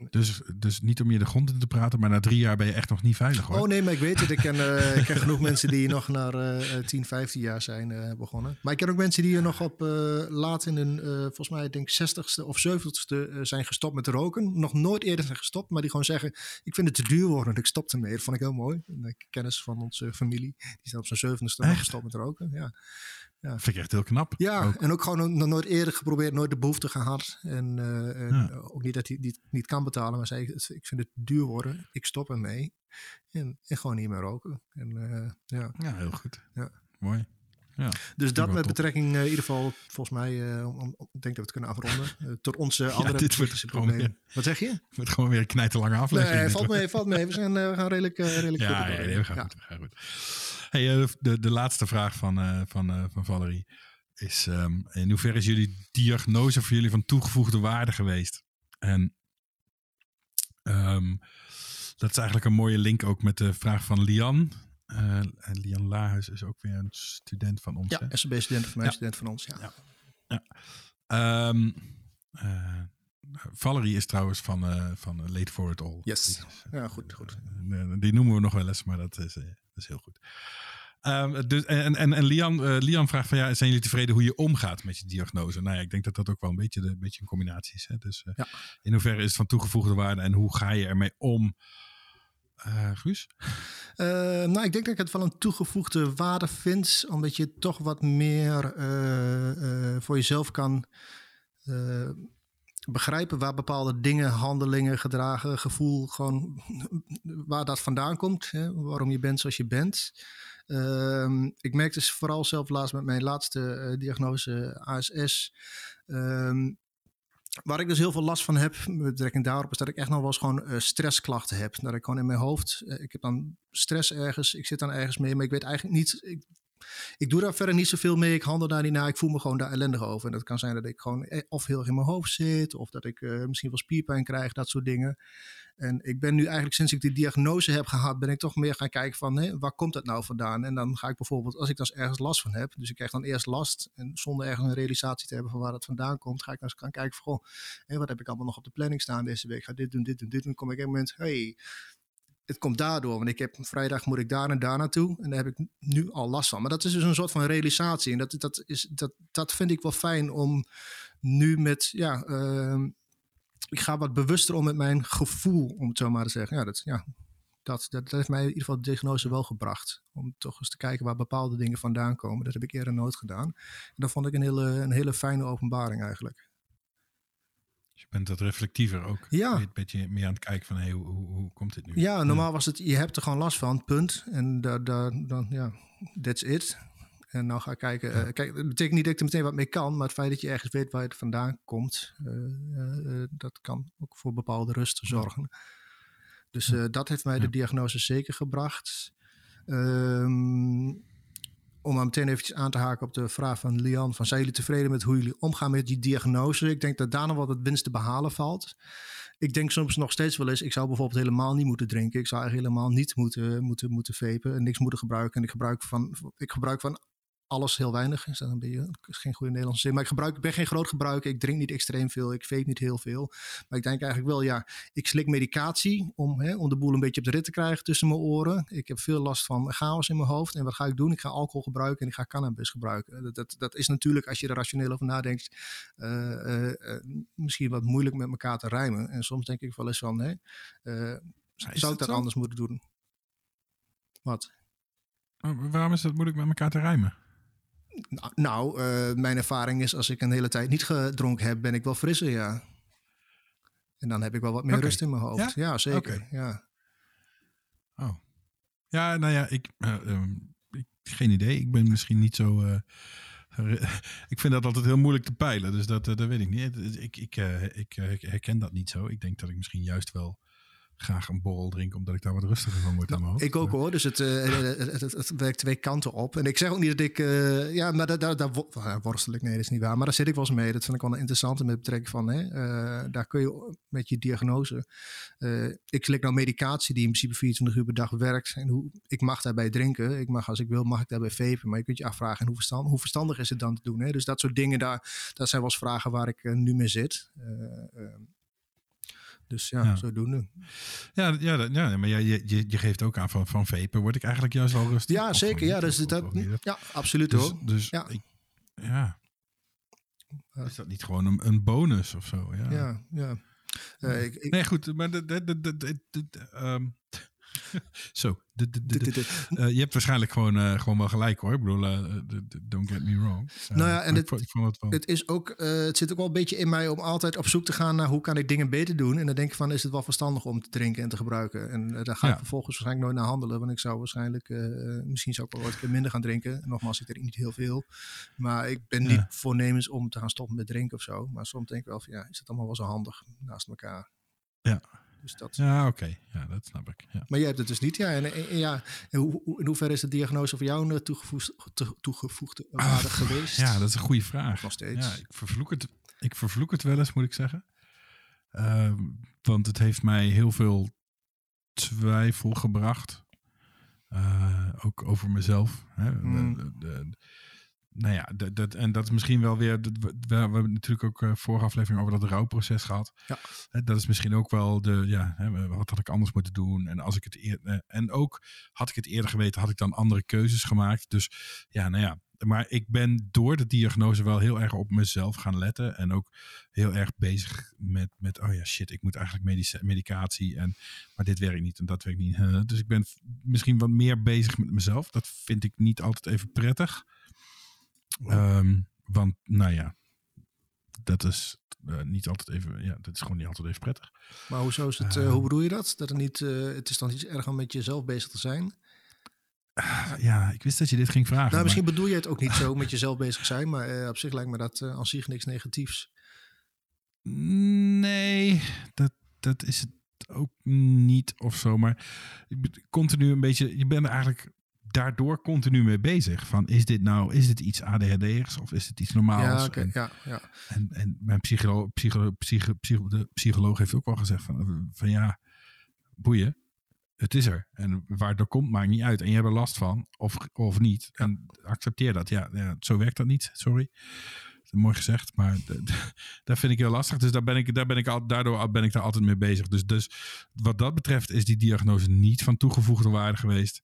Dus, dus niet om je de grond in te praten, maar na drie jaar ben je echt nog niet veilig, hoor. Oh nee, maar ik weet het. Ik ken, uh, ik ken genoeg mensen die nog naar uh, tien, vijftien jaar zijn uh, begonnen. Maar ik ken ook mensen die er nog op uh, laat in hun, uh, volgens mij, ik denk zestigste of zeventigste uh, zijn gestopt met roken. Nog nooit eerder zijn gestopt, maar die gewoon zeggen, ik vind het te duur worden, ik stop ermee. Dat vond ik heel mooi. Een kennis van onze familie, die zijn op zijn zeventigste nog gestopt met roken, ja. Ja. Dat vind ik echt heel knap. Ja, ook. En ook gewoon nog nooit eerder geprobeerd, nooit de behoefte gehad. En, uh, en ja. ook niet dat hij het niet kan betalen, maar zei ik vind het duur worden, ik stop ermee. En, en gewoon niet meer roken. En, uh, ja. ja, heel goed. Ja. Mooi. Ja, dus dat met top. Betrekking uh, in ieder geval, volgens mij, uh, om, om, ik denk dat we het kunnen afronden. Uh, tot onze ja, andere... dit wordt het probleem. Weer, wat zeg je? Het wordt gewoon weer een knijterlange aflevering. Nee, valt mee, valt mee. We, zijn, uh, we gaan redelijk, uh, redelijk ja, goed. Ja, nee, we gaan ja. goed. We gaan goed. Hey, uh, de, de laatste vraag van, uh, van, uh, van Valerie is, um, in hoeverre is jullie diagnose voor jullie van toegevoegde waarde geweest? En um, dat is eigenlijk een mooie link ook met de vraag van Lian. Uh, en Lian Laarhuis is ook weer een student van ons. Ja, S M B-student van mij, ja. student van ons. Ja. Ja. Ja. Um, uh, Valerie is trouwens van, uh, van Late for it all. Yes. Die is, ja, goed, goed. Uh, die noemen we nog wel eens, maar dat is, uh, dat is heel goed. Um, dus, en en, en Lian, uh, Lian vraagt van ja, zijn jullie tevreden hoe je omgaat met je diagnose? Nou ja, ik denk dat dat ook wel een beetje, de, een, beetje een combinatie is. Hè? Dus uh, ja. in hoeverre is het van toegevoegde waarde en hoe ga je ermee om? Uh, Guus? Uh, nou, ik denk dat ik het wel een toegevoegde waarde vind, omdat je toch wat meer uh, uh, voor jezelf kan uh, begrijpen waar bepaalde dingen, handelingen, gedragen, gevoel, gewoon waar dat vandaan komt, hè, waarom je bent zoals je bent. Uh, ik merk dus vooral zelf laatst met mijn laatste uh, diagnose A S S. Um, Waar ik dus heel veel last van heb, met betrekking daarop, is dat ik echt nog wel eens gewoon uh, stressklachten heb. Dat ik gewoon in mijn hoofd, uh, ik heb dan stress ergens, ik zit dan ergens mee, maar ik weet eigenlijk niet... Ik, Ik doe daar verder niet zoveel mee. Ik handel daar niet naar. Ik voel me gewoon daar ellendig over. En dat kan zijn dat ik gewoon of heel erg in mijn hoofd zit. Of dat ik uh, misschien wel spierpijn krijg. Dat soort dingen. En ik ben nu eigenlijk sinds ik die diagnose heb gehad, ben ik toch meer gaan kijken van hé, waar komt dat nou vandaan? En dan ga ik bijvoorbeeld, als ik dan ergens last van heb, dus ik krijg dan eerst last en zonder ergens een realisatie te hebben van waar dat vandaan komt, ga ik dan eens gaan kijken van goh, hé, wat heb ik allemaal nog op de planning staan deze week? Ik ga dit doen, dit doen, dit doen. Dan kom ik op een moment, hey, het komt daardoor, want ik heb vrijdag moet ik daar en daar naartoe en daar heb ik nu al last van. Maar dat is dus een soort van realisatie en dat, dat, is, dat, dat vind ik wel fijn om nu met, ja... Uh, ik ga wat bewuster om met mijn gevoel, om het zo maar te zeggen. Ja, dat, ja, dat, dat, dat heeft mij in ieder geval de diagnose wel gebracht. Om toch eens te kijken waar bepaalde dingen vandaan komen. Dat heb ik eerder nooit gedaan. En dat vond ik een hele, een hele fijne openbaring eigenlijk. Dus je bent dat reflectiever ook. Ja. Je bent een beetje meer aan het kijken van hey, hoe, hoe, hoe komt dit nu? Ja, normaal was het, je hebt er gewoon last van, punt. En da, da, dan, ja, that's it. En nou ga ik kijken. Uh, kijk, dat betekent niet dat ik er meteen wat mee kan. Maar het feit dat je ergens weet waar het vandaan komt. Uh, uh, dat kan ook voor bepaalde rust zorgen. Dus uh, dat heeft mij de diagnose zeker gebracht. Um, om maar meteen eventjes aan te haken op de vraag van Lian. Van, zijn jullie tevreden met hoe jullie omgaan met die diagnose? Ik denk dat daar nog wat winst te behalen valt. Ik denk soms nog steeds wel eens, ik zou bijvoorbeeld helemaal niet moeten drinken. Ik zou eigenlijk helemaal niet moeten, moeten, moeten vapen. En niks moeten gebruiken. En ik gebruik van... Ik gebruik van alles heel weinig, is dat een beetje, is geen goede Nederlandse zin. Maar ik, gebruik, ik ben geen groot gebruiker, ik drink niet extreem veel, ik vape niet heel veel. Maar ik denk eigenlijk wel, ja, ik slik medicatie om, hè, om de boel een beetje op de rit te krijgen tussen mijn oren. Ik heb veel last van chaos in mijn hoofd. En wat ga ik doen? Ik ga alcohol gebruiken en ik ga cannabis gebruiken. Dat, dat, dat is natuurlijk, als je er rationeel over nadenkt, uh, uh, uh, misschien wat moeilijk met elkaar te rijmen. En soms denk ik wel eens van, hè, uh, zou ik dat dan anders moeten doen? Wat? Oh, waarom is dat moeilijk met elkaar te rijmen? Nou, uh, mijn ervaring is als ik een hele tijd niet gedronken heb, ben ik wel frisser, ja. En dan heb ik wel wat meer okay. rust in mijn hoofd. Ja, ja zeker. Okay. Ja. Oh. Ja, nou ja, ik, uh, um, ik... Geen idee. Ik ben misschien niet zo... Uh, re- ik vind dat altijd heel moeilijk te peilen, dus dat, uh, dat weet ik niet. Ik, ik, uh, ik uh, herken dat niet zo. Ik denk dat ik misschien juist wel... graag een borrel drinken, omdat ik daar wat rustiger van word. Nou, ik ook hoor, dus het, uh, het, het, het werkt twee kanten op. En ik zeg ook niet dat ik... Uh, ja, maar daar da, da, da, worstel ik, nee, dat is niet waar. Maar daar zit ik wel eens mee. Dat vind ik wel een interessante met betrekking van... Hè, uh, daar kun je met je diagnose... Uh, ik slik nou medicatie die in principe vierentwintig uur per dag werkt. En hoe, ik mag daarbij drinken. Ik mag, als ik wil, mag ik daarbij vapen. Maar je kunt je afvragen, hoe verstandig, hoe verstandig is het dan te doen? Hè? Dus dat soort dingen, daar, dat zijn wel eens vragen waar ik uh, nu mee zit. Uh, uh, Dus ja, ja, zodoende. Ja, ja, ja maar je, je, je geeft ook aan van, van vapen. Word ik eigenlijk juist wel rustig? Ja, zeker. Niet, ja, dus of, dat, of niet, dat, ja, absoluut dus, hoor. Dus ja. Ik, ja. Is dat niet gewoon een, een bonus of zo? Ja, ja. ja. Uh, ik, ik, nee, goed. Maar de, de, de, de, de, de, um, zo. De, de, de, de, de, uh, je hebt waarschijnlijk gewoon, uh, gewoon wel gelijk hoor. Ik bedoel, uh, de, de, don't get me wrong. Uh, nou ja, en het, ik vond het, wel. Het, is ook, uh, het zit ook wel een beetje in mij om altijd op zoek te gaan naar hoe kan ik dingen beter doen. En dan denk ik van, is het wel verstandig om te drinken en te gebruiken? En uh, daar ga ja. ik vervolgens waarschijnlijk nooit naar handelen. Want ik zou waarschijnlijk, uh, misschien zou ik wel wat minder gaan drinken. Nogmaals, ik drink niet heel veel. Maar ik ben ja. niet voornemens om te gaan stoppen met drinken of zo. Maar soms denk ik wel van, ja, is het allemaal wel zo handig naast elkaar? Ja. Dus dat. Ja, oké. Okay. Ja, dat snap ik. Ja. Maar jij hebt het dus niet, ja. En, en, en, ja. en hoe, hoe, in hoeverre is de diagnose voor jou toegevoegd, to, toegevoegde waarde ah, geweest? Ja, dat is een goede vraag. Nog steeds. Ja, ik, vervloek het, ik vervloek het wel eens, moet ik zeggen. Uh, want het heeft mij heel veel twijfel gebracht. Uh, ook over mezelf. Hè. Mm. De, de, de, nou ja, dat, dat, en dat is misschien wel weer... Dat, we, we hebben natuurlijk ook uh, vorige aflevering over dat rouwproces gehad. Ja. Dat is misschien ook wel de... Ja, hè, wat had ik anders moeten doen? En, als ik het eer, en ook had ik het eerder geweten, had ik dan andere keuzes gemaakt. Dus ja, nou ja. Maar ik ben door de diagnose wel heel erg op mezelf gaan letten. En ook heel erg bezig met... met oh ja, shit, ik moet eigenlijk medici- medicatie. En, maar dit werkt niet en dat werkt niet. Dus ik ben misschien wat meer bezig met mezelf. Dat vind ik niet altijd even prettig. Wow. Um, want nou ja, dat is uh, niet altijd even, ja, dat is gewoon niet altijd even prettig. Maar hoezo is het? Uh, uh, hoe bedoel je dat? Dat er niet, uh, het is dan iets erg om met jezelf bezig te zijn. Uh, ja, ik wist dat je dit ging vragen. Nou, misschien maar, bedoel je het ook niet uh, zo met jezelf bezig zijn, maar uh, op zich lijkt me dat uh, aan zich niks negatiefs. Nee, dat, dat is het ook niet of zo. Maar continu een beetje, je bent eigenlijk daardoor continu mee bezig. Van is dit nou, is dit iets A D H D'ers of is het iets normaals? Ja, okay, en, ja, ja. En, en mijn psycholo- psycholo- psycho- psycho- de psycholoog heeft ook wel gezegd van, van ja, boeien. Het is er. En waar het er komt, maakt niet uit. En je hebt er last van, of, of niet. Ja. En accepteer dat. Ja, ja, zo werkt dat niet. Sorry. Dat is mooi gezegd, maar d- d- dat vind ik heel lastig. Dus daar ben ik, daar ben ik al, daardoor ben ik daar altijd mee bezig. Dus, dus wat dat betreft is die diagnose niet van toegevoegde waarde geweest.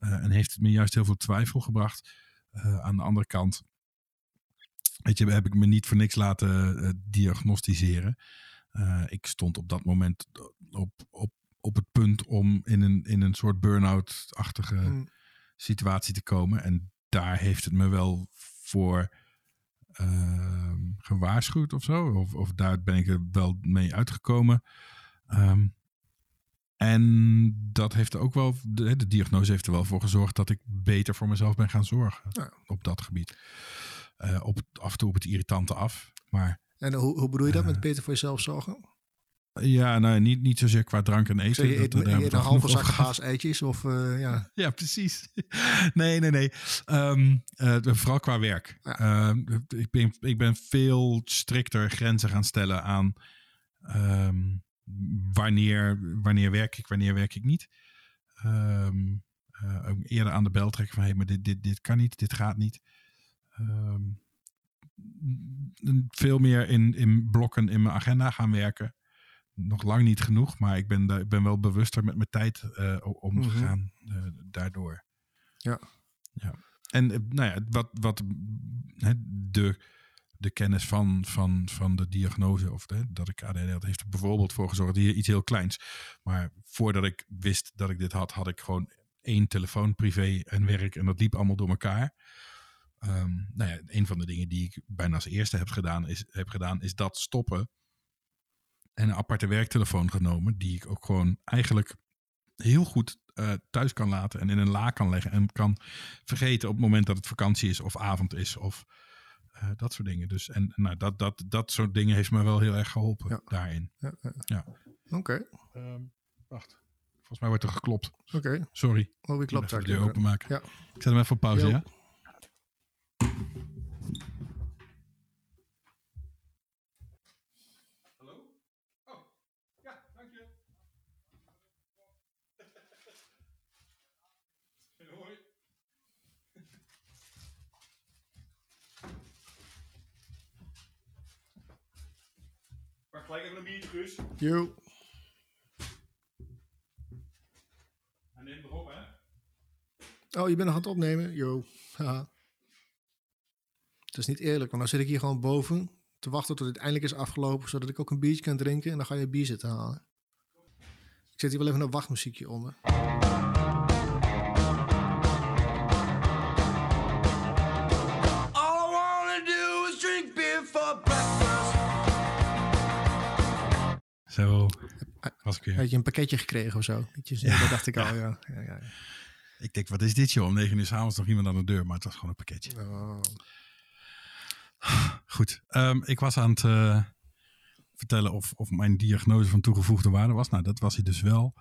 Uh, en heeft het me juist heel veel twijfel gebracht. Uh, aan de andere kant, weet je, heb ik me niet voor niks laten uh, diagnosticeren. Uh, ik stond op dat moment op... op op het punt om in een, in een soort burn-out-achtige mm. situatie te komen. En daar heeft het me wel voor uh, gewaarschuwd of zo. Of, of daar ben ik er wel mee uitgekomen. Um, en dat heeft er ook wel... De, de diagnose heeft er wel voor gezorgd dat ik beter voor mezelf ben gaan zorgen. Ja. Op dat gebied. Uh, op, af en toe op het irritante af. Maar, en hoe, hoe bedoel je dat uh, met beter voor jezelf zorgen? Ja, nou, niet, niet zozeer qua drank en eten. Je eet, dat, je eet een halve zak haas eitjes of uh, ja. Ja, precies. Nee, nee, nee. Um, uh, vooral qua werk. Ja. Uh, ik, ben, ik ben veel strikter grenzen gaan stellen aan um, wanneer, wanneer werk ik, wanneer werk ik niet. Um, uh, eerder aan de bel trekken van hé, hey, maar dit, dit, dit kan niet, dit gaat niet. Um, veel meer in, in blokken in mijn agenda gaan werken. Nog lang niet genoeg, maar ik ben, ik ben wel bewuster met mijn tijd uh, omgegaan mm-hmm. uh, daardoor. Ja. ja. En uh, nou ja, wat, wat he, de, de kennis van, van, van de diagnose of de, dat ik A D H D had, heeft er bijvoorbeeld voor gezorgd. Hier iets heel kleins. Maar voordat ik wist dat ik dit had, had ik gewoon één telefoon, privé en werk. En dat liep allemaal door elkaar. Um, nou ja, een van de dingen die ik bijna als eerste heb gedaan, is, heb gedaan, is dat stoppen. En een aparte werktelefoon genomen. Die ik ook gewoon eigenlijk heel goed uh, thuis kan laten. En in een la kan leggen. En kan vergeten op het moment dat het vakantie is. Of avond is. Of uh, dat soort dingen. Dus en nou, dat, dat, dat soort dingen heeft me wel heel erg geholpen ja. daarin. Ja, ja. ja. Oké. Okay. Um, wacht. Volgens mij wordt er geklopt. Oké. Okay. Sorry. Oh, ik klap daar. Ik ga de deur openmaken. Ja. Ik zet hem even op pauze, ja? Gelijk even een biertje, Guus. Jo. En neem erop, hè? Oh, je bent nog aan het opnemen? Jo. Haha. Het is niet eerlijk, want dan zit ik hier gewoon boven te wachten tot het eindelijk is afgelopen, zodat ik ook een biertje kan drinken en dan ga je bier zitten halen. Ik zet hier wel even een wachtmuziekje onder. Zo, was ik weer. Had je een pakketje gekregen of zo? Ja, dat dacht ik ja. al, ja. Ja, ja, ja. Ik denk, wat is dit joh? Om negen uur 's avonds nog iemand aan de deur, maar het was gewoon een pakketje. Oh. Goed, um, ik was aan het uh, vertellen of, of mijn diagnose van toegevoegde waarde was. Nou, dat was hij dus wel.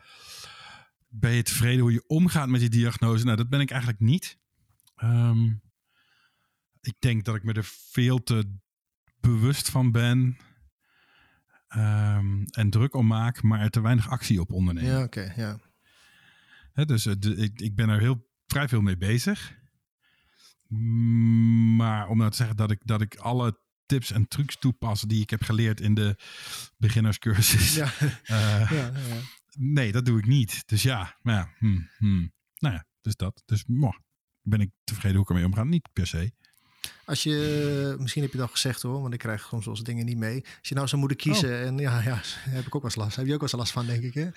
Ben je tevreden hoe je omgaat met die diagnose? Nou, dat ben ik eigenlijk niet. Um, ik denk dat ik me er veel te bewust van ben... Um, en druk om maak, maar er te weinig actie op ondernemen. Ja, oké, okay, ja. He, dus de, ik, ik ben er heel, vrij veel mee bezig. Maar om nou te zeggen dat ik, dat ik alle tips en trucs toepas... die ik heb geleerd in de beginnerscursus... Ja. Uh, ja, ja, ja. Nee, dat doe ik niet. Dus ja, nou ja, hmm, hmm. Nou ja dus dat. Dus moh, ben ik tevreden hoe ik ermee omga? Niet per se. Als je, misschien heb je dat al gezegd hoor, want ik krijg soms wel dingen niet mee. Als je nou zou moeten kiezen, oh. en ja, ja, heb ik ook wel eens last. Heb je ook wel eens last van, denk ik. Hè?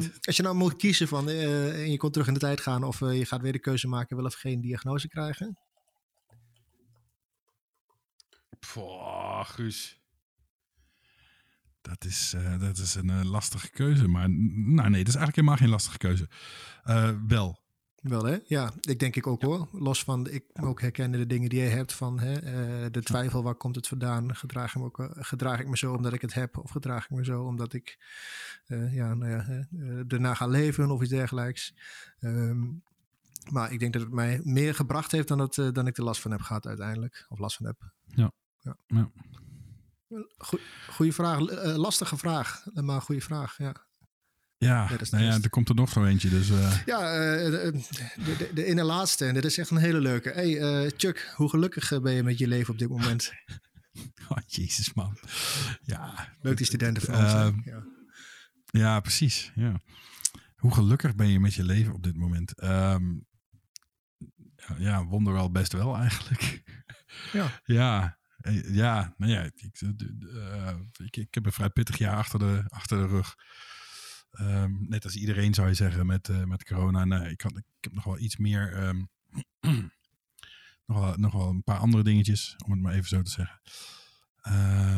Uh, als je nou moet kiezen van, uh, en je kon terug in de tijd gaan, of uh, je gaat weer de keuze maken, wil of geen diagnose krijgen? Pooh, Guus. Dat is, uh, dat is een uh, lastige keuze, maar nou, nee, dat is eigenlijk helemaal geen lastige keuze. Uh, wel. Wel hè? Ja, ik denk ik ook ja. hoor. Los van, ik ja. ook herkende de dingen die jij hebt van hè, uh, de twijfel, waar komt het vandaan? Gedraag ik me, ook, uh, gedraag ik me zo omdat ik het heb? Of gedraag ik me zo omdat ik uh, ja, nou ja, uh, erna ga leven of iets dergelijks? Um, Maar ik denk dat het mij meer gebracht heeft dan, het, uh, dan ik er last van heb gehad uiteindelijk. Of last van heb. Ja. ja. ja. Goeie vraag. Uh, lastige vraag, maar goede vraag, ja. Ja, ja, nou ja, er komt er nog zo eentje. Dus, uh... Ja, uh, de, de, de ene laatste. En dit is echt een hele leuke. Hey, uh, Chuck, hoe gelukkig ben je met je leven op dit moment? Oh, jezus, man. Ja. Leuk die studenten van ons. Uh, ja. ja, precies. Ja. Hoe gelukkig ben je met je leven op dit moment? Um, ja, wonderwel best wel eigenlijk. Ja. ja. Ja, nou ja, ik, uh, ik, ik heb een vrij pittig jaar achter de, achter de rug. Um, net als iedereen zou je zeggen met, uh, met corona. Nee, ik, had, ik heb nog wel iets meer, um, nog, wel, nog wel een paar andere dingetjes, om het maar even zo te zeggen.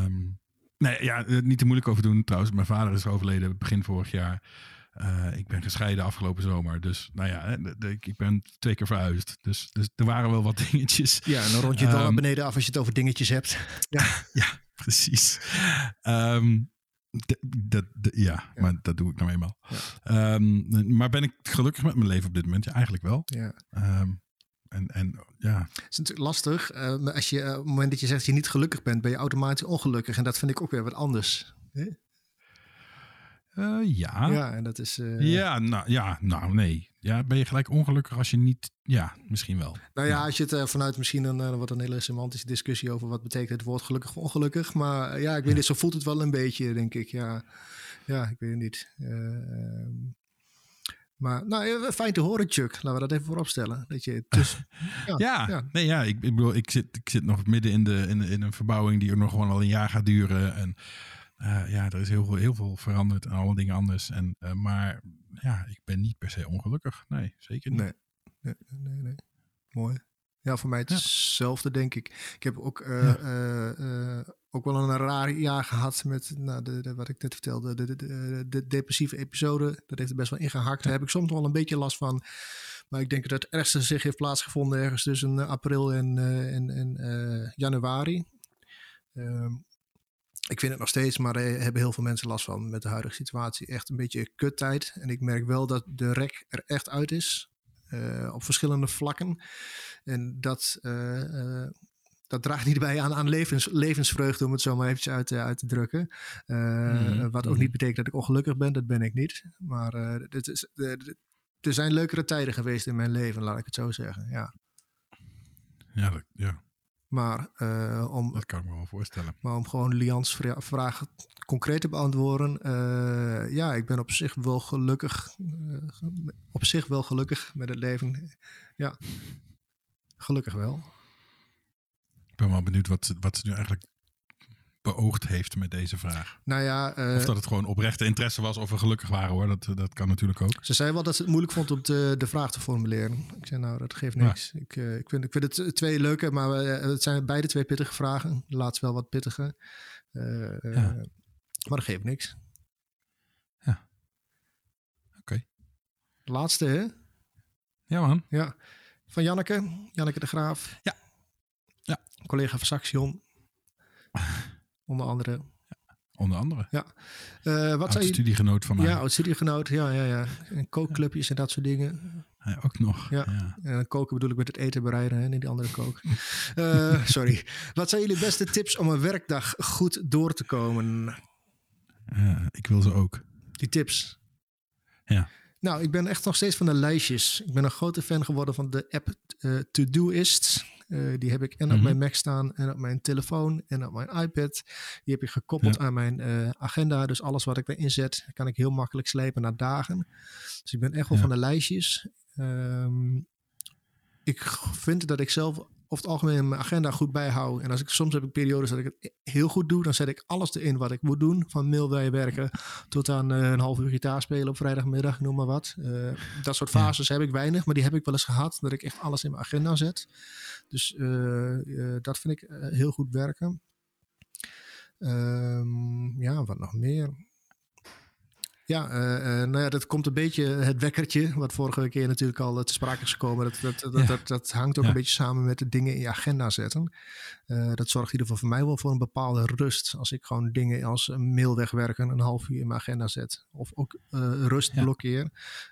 Um, nee, ja, niet te moeilijk over doen trouwens. Mijn vader is overleden begin vorig jaar. Uh, ik ben gescheiden afgelopen zomer. Dus nou ja, de, de, ik ben twee keer verhuisd. Dus, dus er waren wel wat dingetjes. Ja, en dan rond je het um, wel beneden af als je het over dingetjes hebt. Ja, ja, precies. Um, De, de, de, ja, ja, maar dat doe ik nou eenmaal. Ja. Um, maar ben ik gelukkig met mijn leven op dit moment? Ja, eigenlijk wel. Ja. Um, en, en, ja. Het is natuurlijk lastig. Uh, als je, uh, op het moment dat je zegt dat je niet gelukkig bent, ben je automatisch ongelukkig. En dat vind ik ook weer wat anders. Hè? Uh, ja. Ja, en dat is... Uh, ja, nou, ja, nou nee. Ja, ben je gelijk ongelukkig als je niet... Ja, misschien wel. Nou ja, ja. als je het uh, vanuit misschien een, uh, wat een hele semantische discussie over wat betekent het woord gelukkig of ongelukkig. Maar uh, ja, ik weet ja. niet, zo voelt het wel een beetje, denk ik. Ja, ja ik weet het niet. Uh, maar nou, fijn te horen, Chuck. Laten we dat even vooropstellen. Dat je tussen... ja, ja, ja, nee, ja. Ik, ik bedoel, ik zit, ik zit nog midden in, de, in, in een verbouwing die er nog gewoon al een jaar gaat duren. En uh, ja, er is heel veel, heel veel veranderd en alle dingen anders. En, uh, maar... Ja, ik ben niet per se ongelukkig. Nee, zeker niet. Nee, nee, nee. nee. Mooi. Ja, voor mij hetzelfde, ja. denk ik. Ik heb ook, uh, ja. uh, uh, ook wel een raar jaar gehad met nou, de, de, wat ik net vertelde. De, de, de, de depressieve episode, dat heeft er best wel ingehakt. Ja. Daar heb ik soms wel een beetje last van. Maar ik denk dat het ergste zich heeft plaatsgevonden ergens tussen uh, april en, uh, en, en uh, januari. Um, Ik vind het nog steeds, maar er hebben heel veel mensen last van met de huidige situatie. Echt een beetje kuttijd. En ik merk wel dat de rek er echt uit is. Uh, op verschillende vlakken. En dat, uh, uh, dat draagt niet bij aan, aan levens, levensvreugde, om het zo maar eventjes uit, uh, uit te drukken. Uh, mm-hmm. Wat ook niet betekent dat ik ongelukkig ben. Dat ben ik niet. Maar uh, dit is, uh, dit, er zijn leukere tijden geweest in mijn leven, laat ik het zo zeggen. Ja, ja, dat, ja. Maar, uh, om, dat kan ik me wel voorstellen. Maar om gewoon Lian's vraag concreet te beantwoorden. Uh, ja, ik ben op zich wel gelukkig. Uh, op zich wel gelukkig met het leven. Ja, gelukkig wel. Ik ben wel benieuwd wat, wat ze nu eigenlijk beoogd heeft met deze vraag. Nou ja, uh, of dat het gewoon oprechte interesse was of we gelukkig waren hoor. Dat, dat kan natuurlijk ook. Ze zei wel dat ze het moeilijk vond om de, de vraag te formuleren. Ik zei nou, dat geeft niks. Ja. Ik, uh, ik, vind, ik vind het twee leuke, maar we, het zijn beide twee pittige vragen. De laatste wel wat pittiger. Uh, ja. uh, maar dat geeft niks. Ja. Oké. Okay. Laatste, hè? Ja, man. Ja. Van Janneke. Janneke de Graaf. Ja. Ja. Collega van Saxion. Onder andere. Ja, onder andere? Ja. Uh, wat oud studiegenoot van mij. Ja, oud studiegenoot. Ja, ja, ja. En kookclubjes en dat soort dingen. Ja, ook nog. Ja. ja. En koken bedoel ik met het eten bereiden, hè? Niet die andere kook. uh, sorry. Wat zijn jullie beste tips om een werkdag goed door te komen? Uh, ik wil ze ook. Die tips? Ja. Nou, ik ben echt nog steeds van de lijstjes. Ik ben een grote fan geworden van de app uh, Todoist. Uh, die heb ik en mm-hmm. op mijn Mac staan en op mijn telefoon en op mijn iPad. Die heb ik gekoppeld ja. aan mijn uh, agenda. Dus alles wat ik erin zet, kan ik heel makkelijk slepen naar dagen. Dus ik ben echt wel ja. van de lijstjes. Um, ik vind dat ik zelf over het algemeen mijn agenda goed bijhoud. En als ik soms heb ik periodes dat ik het heel goed doe, dan zet ik alles erin wat ik moet doen. Van mail werken tot aan uh, een half uur gitaar spelen op vrijdagmiddag, noem maar wat. Uh, dat soort fases ja. heb ik weinig, maar die heb ik wel eens gehad. Dat ik echt alles in mijn agenda zet. Dus uh, uh, dat vind ik uh, heel goed werken. Um, ja, wat nog meer? Ja, uh, uh, nou ja, dat komt een beetje het wekkertje, wat vorige keer natuurlijk al te sprake is gekomen. Dat, dat, dat, ja. dat, dat hangt ook ja. een beetje samen met de dingen in je agenda zetten. Uh, dat zorgt in ieder geval voor mij wel voor een bepaalde rust. Als ik gewoon dingen als een mail wegwerken een half uur in mijn agenda zet. Of ook uh, rust ja. blokkeer.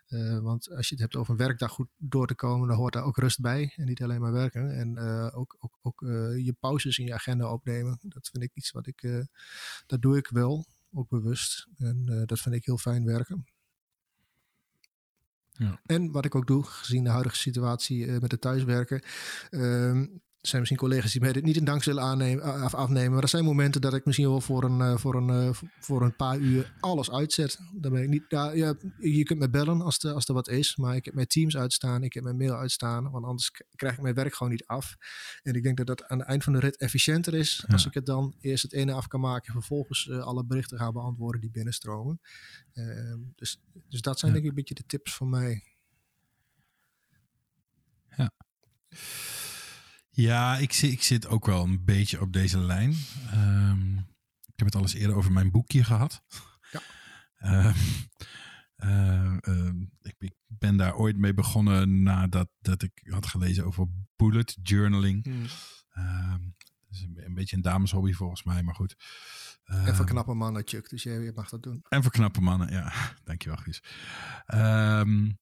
Uh, want als je het hebt over een werkdag goed door te komen, dan hoort daar ook rust bij. En niet alleen maar werken. En uh, ook, ook, ook uh, je pauzes in je agenda opnemen. Dat vind ik iets wat ik, uh, dat doe ik wel. Ook bewust. En uh, dat vind ik heel fijn werken. Ja. En wat ik ook doe, gezien de huidige situatie uh, met het thuiswerken. Uh, er zijn misschien collega's die mij dit niet in dank zullen aannemen, af, afnemen. Maar er zijn momenten dat ik misschien wel voor een, uh, voor een, uh, voor een paar uur alles uitzet. Dan ben ik niet, nou, ja, je kunt me bellen als, de, als er wat is. Maar ik heb mijn Teams uitstaan. Ik heb mijn mail uitstaan. Want anders k- krijg ik mijn werk gewoon niet af. En ik denk dat dat aan het eind van de rit efficiënter is. Ja. Als ik het dan eerst het ene af kan maken. Vervolgens uh, alle berichten gaan beantwoorden die binnenstromen. Uh, dus, dus dat zijn ja. denk ik een beetje de tips voor mij. Ja. Ja, ik zit, ik zit ook wel een beetje op deze lijn. Um, ik heb het al eens eerder over mijn boekje gehad. Ja. Uh, uh, uh, ik, ik ben daar ooit mee begonnen nadat dat ik had gelezen over bullet journaling. Hmm. Um, dat is een, een beetje een dameshobby volgens mij, maar goed. Uh, en voor knappe mannen, Chuck, dus jij mag dat doen. En voor knappe mannen, ja. Dankjewel, Guus. Um,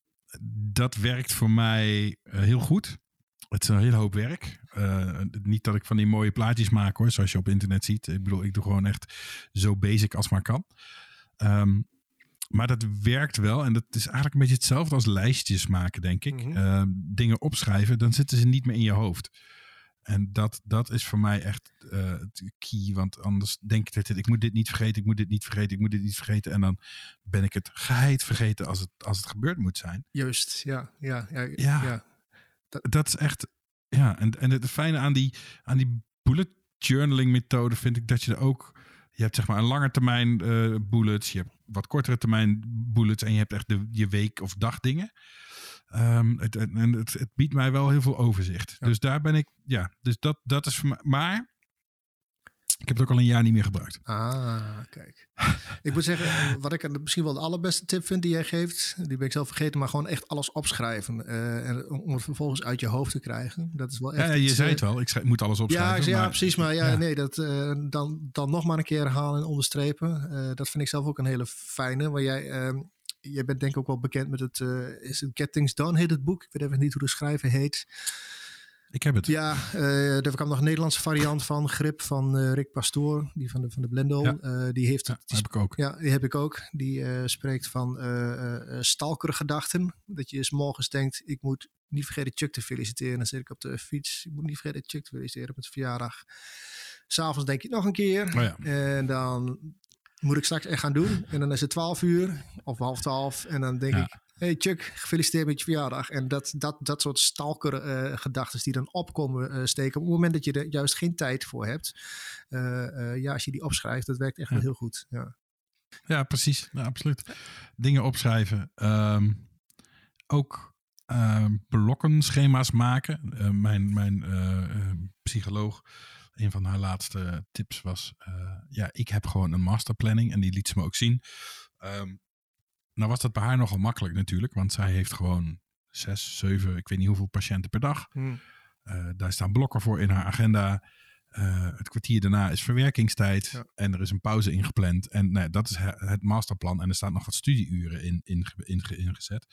dat werkt voor mij uh, heel goed. Het is een hele hoop werk. Uh, niet dat ik van die mooie plaatjes maak hoor, zoals je op internet ziet. Ik bedoel, ik doe gewoon echt zo basic als maar kan. Um, maar dat werkt wel. En dat is eigenlijk een beetje hetzelfde als lijstjes maken, denk ik. Mm-hmm. Uh, dingen opschrijven, dan zitten ze niet meer in je hoofd. En dat, dat is voor mij echt uh, key. Want anders denk ik, ik moet dit niet vergeten, ik moet dit niet vergeten, ik moet dit niet vergeten. En dan ben ik het geheid vergeten als het, als het gebeurd moet zijn. Juist, ja, ja, ja, ja. ja. Dat is echt, ja, en, en het fijne aan die, aan die bullet journaling methode vind ik dat je er ook, je hebt zeg maar een lange termijn uh, bullets, je hebt wat kortere termijn bullets en je hebt echt de, je week- of dagdingen. Um, het, en het, het biedt mij wel heel veel overzicht. Ja. Dus daar ben ik, ja, dus dat, dat is voor mij, maar ik heb het ook al een jaar niet meer gebruikt. Ah, kijk. Ik moet zeggen, wat ik misschien wel de allerbeste tip vind die jij geeft, die ben ik zelf vergeten, maar gewoon echt alles opschrijven. Uh, en om het vervolgens uit je hoofd te krijgen. Dat is wel echt. Ja, je iets, zei het wel, ik schrijf, moet alles opschrijven. Ja, ik, ja maar, precies. Maar ja, ja. nee, dat, uh, dan, dan nog maar een keer herhalen en onderstrepen. Uh, dat vind ik zelf ook een hele fijne. Waar jij. Uh, jij bent denk ik ook wel bekend met het. Uh, is het Get Things Done heet het boek. Ik weet even niet hoe de schrijver heet. Ik heb het. Ja, uh, daar kwam nog een Nederlandse variant van. Grip van uh, Rick Pastoor, die van de, van de Blendel. Ja. Uh, die heeft het. Ja, die heb ik ook. Ja, die heb ik ook. Die uh, spreekt van uh, uh, stalkerige gedachten. Dat je 's morgens denkt, ik moet niet vergeten Chuck te feliciteren. Dan zit ik op de fiets. Ik moet niet vergeten Chuck te feliciteren op het verjaardag. 's Avonds denk je nog een keer. Oh ja. En dan moet ik straks echt gaan doen. En dan is het twaalf uur of half twaalf. En dan denk ja. ik. Hey Chuck, gefeliciteerd met je verjaardag. En dat, dat, dat soort stalker uh, gedachten die dan opkomen uh, steken. Op het moment dat je er juist geen tijd voor hebt. Uh, uh, ja, als je die opschrijft, dat werkt echt ja. wel heel goed. Ja, ja precies. Ja, absoluut. Dingen opschrijven. Um, ook uh, blokkenschema's maken. Uh, mijn mijn uh, psycholoog, een van haar laatste tips was. Uh, ja, ik heb gewoon een masterplanning. En die liet ze me ook zien. Um, Nou was dat bij haar nogal makkelijk natuurlijk. Want zij heeft gewoon zes, zeven, ik weet niet hoeveel patiënten per dag. Mm. Uh, daar staan blokken voor in haar agenda. Uh, het kwartier daarna is verwerkingstijd. Ja. En er is een pauze ingepland. En nee, dat is het masterplan. En er staan nog wat studieuren in, in, in, in, in gezet.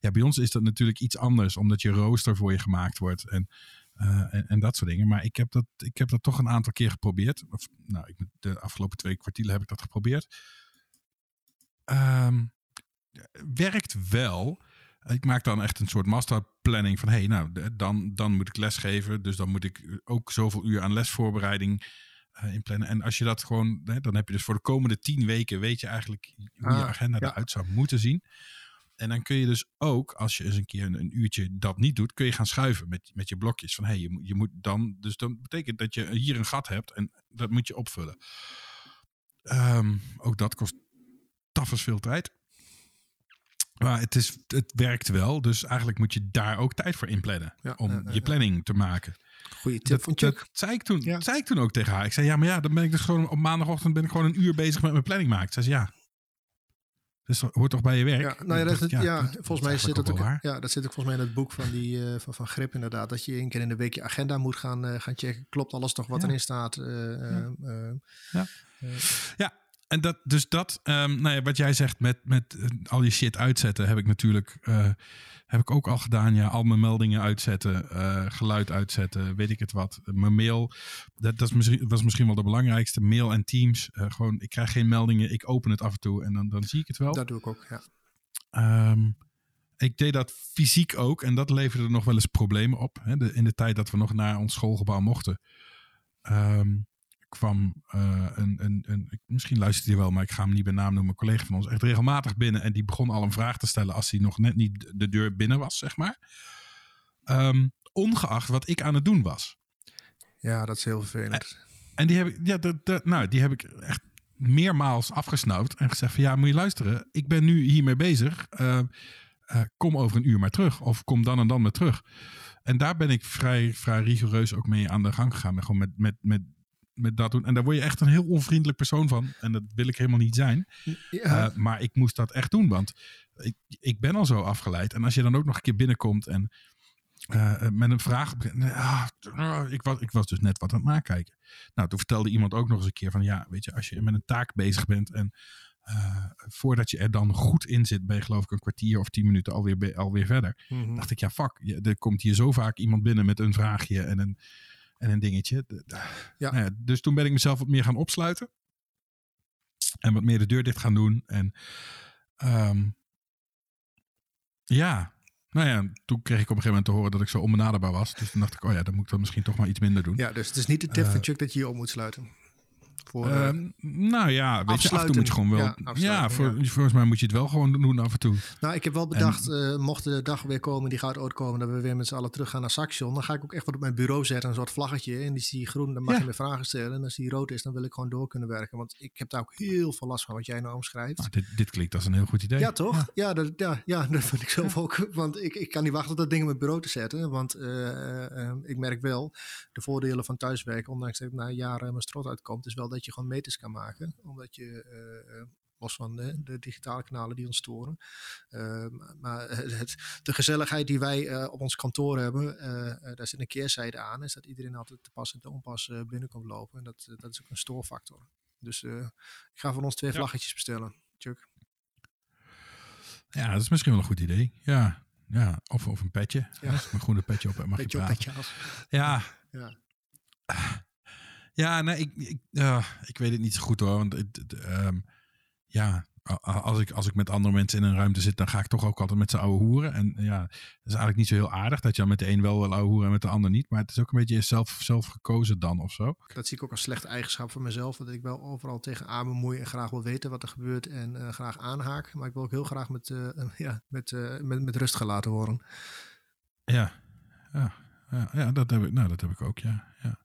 Ja, bij ons is dat natuurlijk iets anders. Omdat je rooster voor je gemaakt wordt. En, uh, en, en dat soort dingen. Maar ik heb dat, ik heb dat toch een aantal keer geprobeerd. Of, nou, ik, de afgelopen twee kwartielen heb ik dat geprobeerd. Um, werkt wel. Ik maak dan echt een soort masterplanning van hey, nou, dan, dan moet ik lesgeven. Dus dan moet ik ook zoveel uur aan lesvoorbereiding uh, inplannen. En als je dat gewoon, hè, dan heb je dus voor de komende tien weken weet je eigenlijk hoe ah, je agenda ja. eruit zou moeten zien. En dan kun je dus ook, als je eens een keer een, een uurtje dat niet doet, kun je gaan schuiven met, met je blokjes. Van hey, je, je moet dan, dus dat betekent dat je hier een gat hebt en dat moet je opvullen. Um, ook dat kost tafels veel tijd. Maar het, is, het werkt wel. Dus eigenlijk moet je daar ook tijd voor inplannen. Ja, om uh, uh, je planning uh, te maken. Goeie tip dat, van Chuck. Dat zei ik, toen, ja. zei ik toen ook tegen haar. Ik zei, ja, maar ja, dan ben ik dus gewoon op maandagochtend ben ik gewoon een uur bezig met mijn planning maken. Zei ze, ja. Dus dat hoort toch bij je werk? Ja, nou ja, dat, dacht, ja, ja dat, volgens mij dat zit dat ook. Ook ja, dat zit ook volgens mij in het boek van die uh, van, van Grip inderdaad. Dat je één keer in de week je agenda moet gaan, uh, gaan checken. Klopt alles toch wat ja. erin staat? Uh, ja. Uh, uh, ja. Uh, ja. En dat, dus dat, um, nou ja, wat jij zegt met, met al je shit uitzetten, heb ik natuurlijk uh, heb ik ook al gedaan. Ja, al mijn meldingen uitzetten, uh, geluid uitzetten, weet ik het wat. Mijn mail, dat, dat is misschien, was misschien wel de belangrijkste. Mail en Teams, uh, gewoon, ik krijg geen meldingen, ik open het af en toe en dan, dan zie ik het wel. Dat doe ik ook, ja. Um, ik deed dat fysiek ook en dat leverde nog wel eens problemen op. Hè? De, in de tijd dat we nog naar ons schoolgebouw mochten. Um, kwam uh, een, een, een, misschien luistert hij wel, maar ik ga hem niet bij naam noemen, een collega van ons, echt regelmatig binnen en die begon al een vraag te stellen als hij nog net niet de deur binnen was, zeg maar. Um, ongeacht wat ik aan het doen was. Ja, dat is heel vervelend. En, en die heb ik, ja, dat, dat, nou, die heb ik echt meermaals afgesnauwd en gezegd van ja, moet je luisteren, ik ben nu hiermee bezig. Uh, uh, kom over een uur maar terug of kom dan en dan maar terug. En daar ben ik vrij, vrij rigoureus ook mee aan de gang gegaan. Gewoon met, met, met met dat doen. En daar word je echt een heel onvriendelijk persoon van. En dat wil ik helemaal niet zijn. Ja. Uh, maar ik moest dat echt doen. Want ik, ik ben al zo afgeleid. En als je dan ook nog een keer binnenkomt en uh, met een vraag... Uh, ik, was, ik was dus net wat aan het nakijken. Nou, toen vertelde iemand ook nog eens een keer van... Ja, weet je, als je met een taak bezig bent en uh, voordat je er dan goed in zit, ben je geloof ik een kwartier of tien minuten alweer, alweer verder. Mm-hmm. Dacht ik, ja, fuck. Er komt hier zo vaak iemand binnen met een vraagje en een... En een dingetje. Ja. Nou ja, dus toen ben ik mezelf wat meer gaan opsluiten. En wat meer de deur dicht gaan doen. En um, ja. Nou ja, toen kreeg ik op een gegeven moment te horen dat ik zo onbenaderbaar was. Dus toen dacht ik, oh ja, dan moet ik dat misschien toch maar iets minder doen. Ja, dus het is niet de tip van Chuck dat je je op moet sluiten. Voor, uh, nou ja, weet je, af en toe moet je gewoon wel... Ja, ja, voor, ja, volgens mij moet je het wel gewoon doen af en toe. Nou, ik heb wel bedacht, en, uh, mocht de dag weer komen, die gaat ooit komen, dat we weer met z'n allen terug gaan naar Saxion, dan ga ik ook echt wat op mijn bureau zetten, een soort vlaggetje. En die is die groen, dan mag ja. je me vragen stellen. En als die rood is, dan wil ik gewoon door kunnen werken. Want ik heb daar ook heel veel last van, wat jij nou omschrijft. Nou, dit, dit klinkt als een heel goed idee. Ja, toch? Ja, ja, dat, ja, ja, dat vind ik zelf ja. ook. Want ik, ik kan niet wachten op dat ding op mijn bureau te zetten. Want uh, uh, ik merk wel, de voordelen van thuiswerken, ondanks dat ik na jaren mijn strot uitkomt, is wel dat je gewoon meters kan maken. Omdat je, uh, los van de, de digitale kanalen die ons storen. Uh, maar het, de gezelligheid die wij uh, op ons kantoor hebben, uh, daar zit een keerzijde aan. Is dat iedereen altijd te pas en te onpas uh, binnenkomt lopen. En dat, uh, dat is ook een stoorfactor. Dus uh, ik ga van ons twee ja. vlaggetjes bestellen. Chuck. Ja, dat is misschien wel een goed idee. Ja, ja. Of, of een petje. Ja. Een groene petje op en mag petje je praten. Op, ja. Ja. Ja, nee, ik, ik, uh, ik weet het niet zo goed hoor. Want uh, ja, als ik, als ik met andere mensen in een ruimte zit, dan ga ik toch ook altijd met z'n ouwe hoeren. En ja, dat is eigenlijk niet zo heel aardig dat je dan met de een wel wil ouwe hoeren en met de ander niet. Maar het is ook een beetje zelf, zelf gekozen dan of zo. Dat zie ik ook als slechte eigenschap van mezelf. Dat ik wel overal tegen aan bemoei en graag wil weten wat er gebeurt en uh, graag aanhaak. Maar ik wil ook heel graag met, uh, ja, met, uh, met, met rust gelaten worden. Ja, ja, ja, ja dat, heb ik, nou, dat heb ik ook, ja. ja.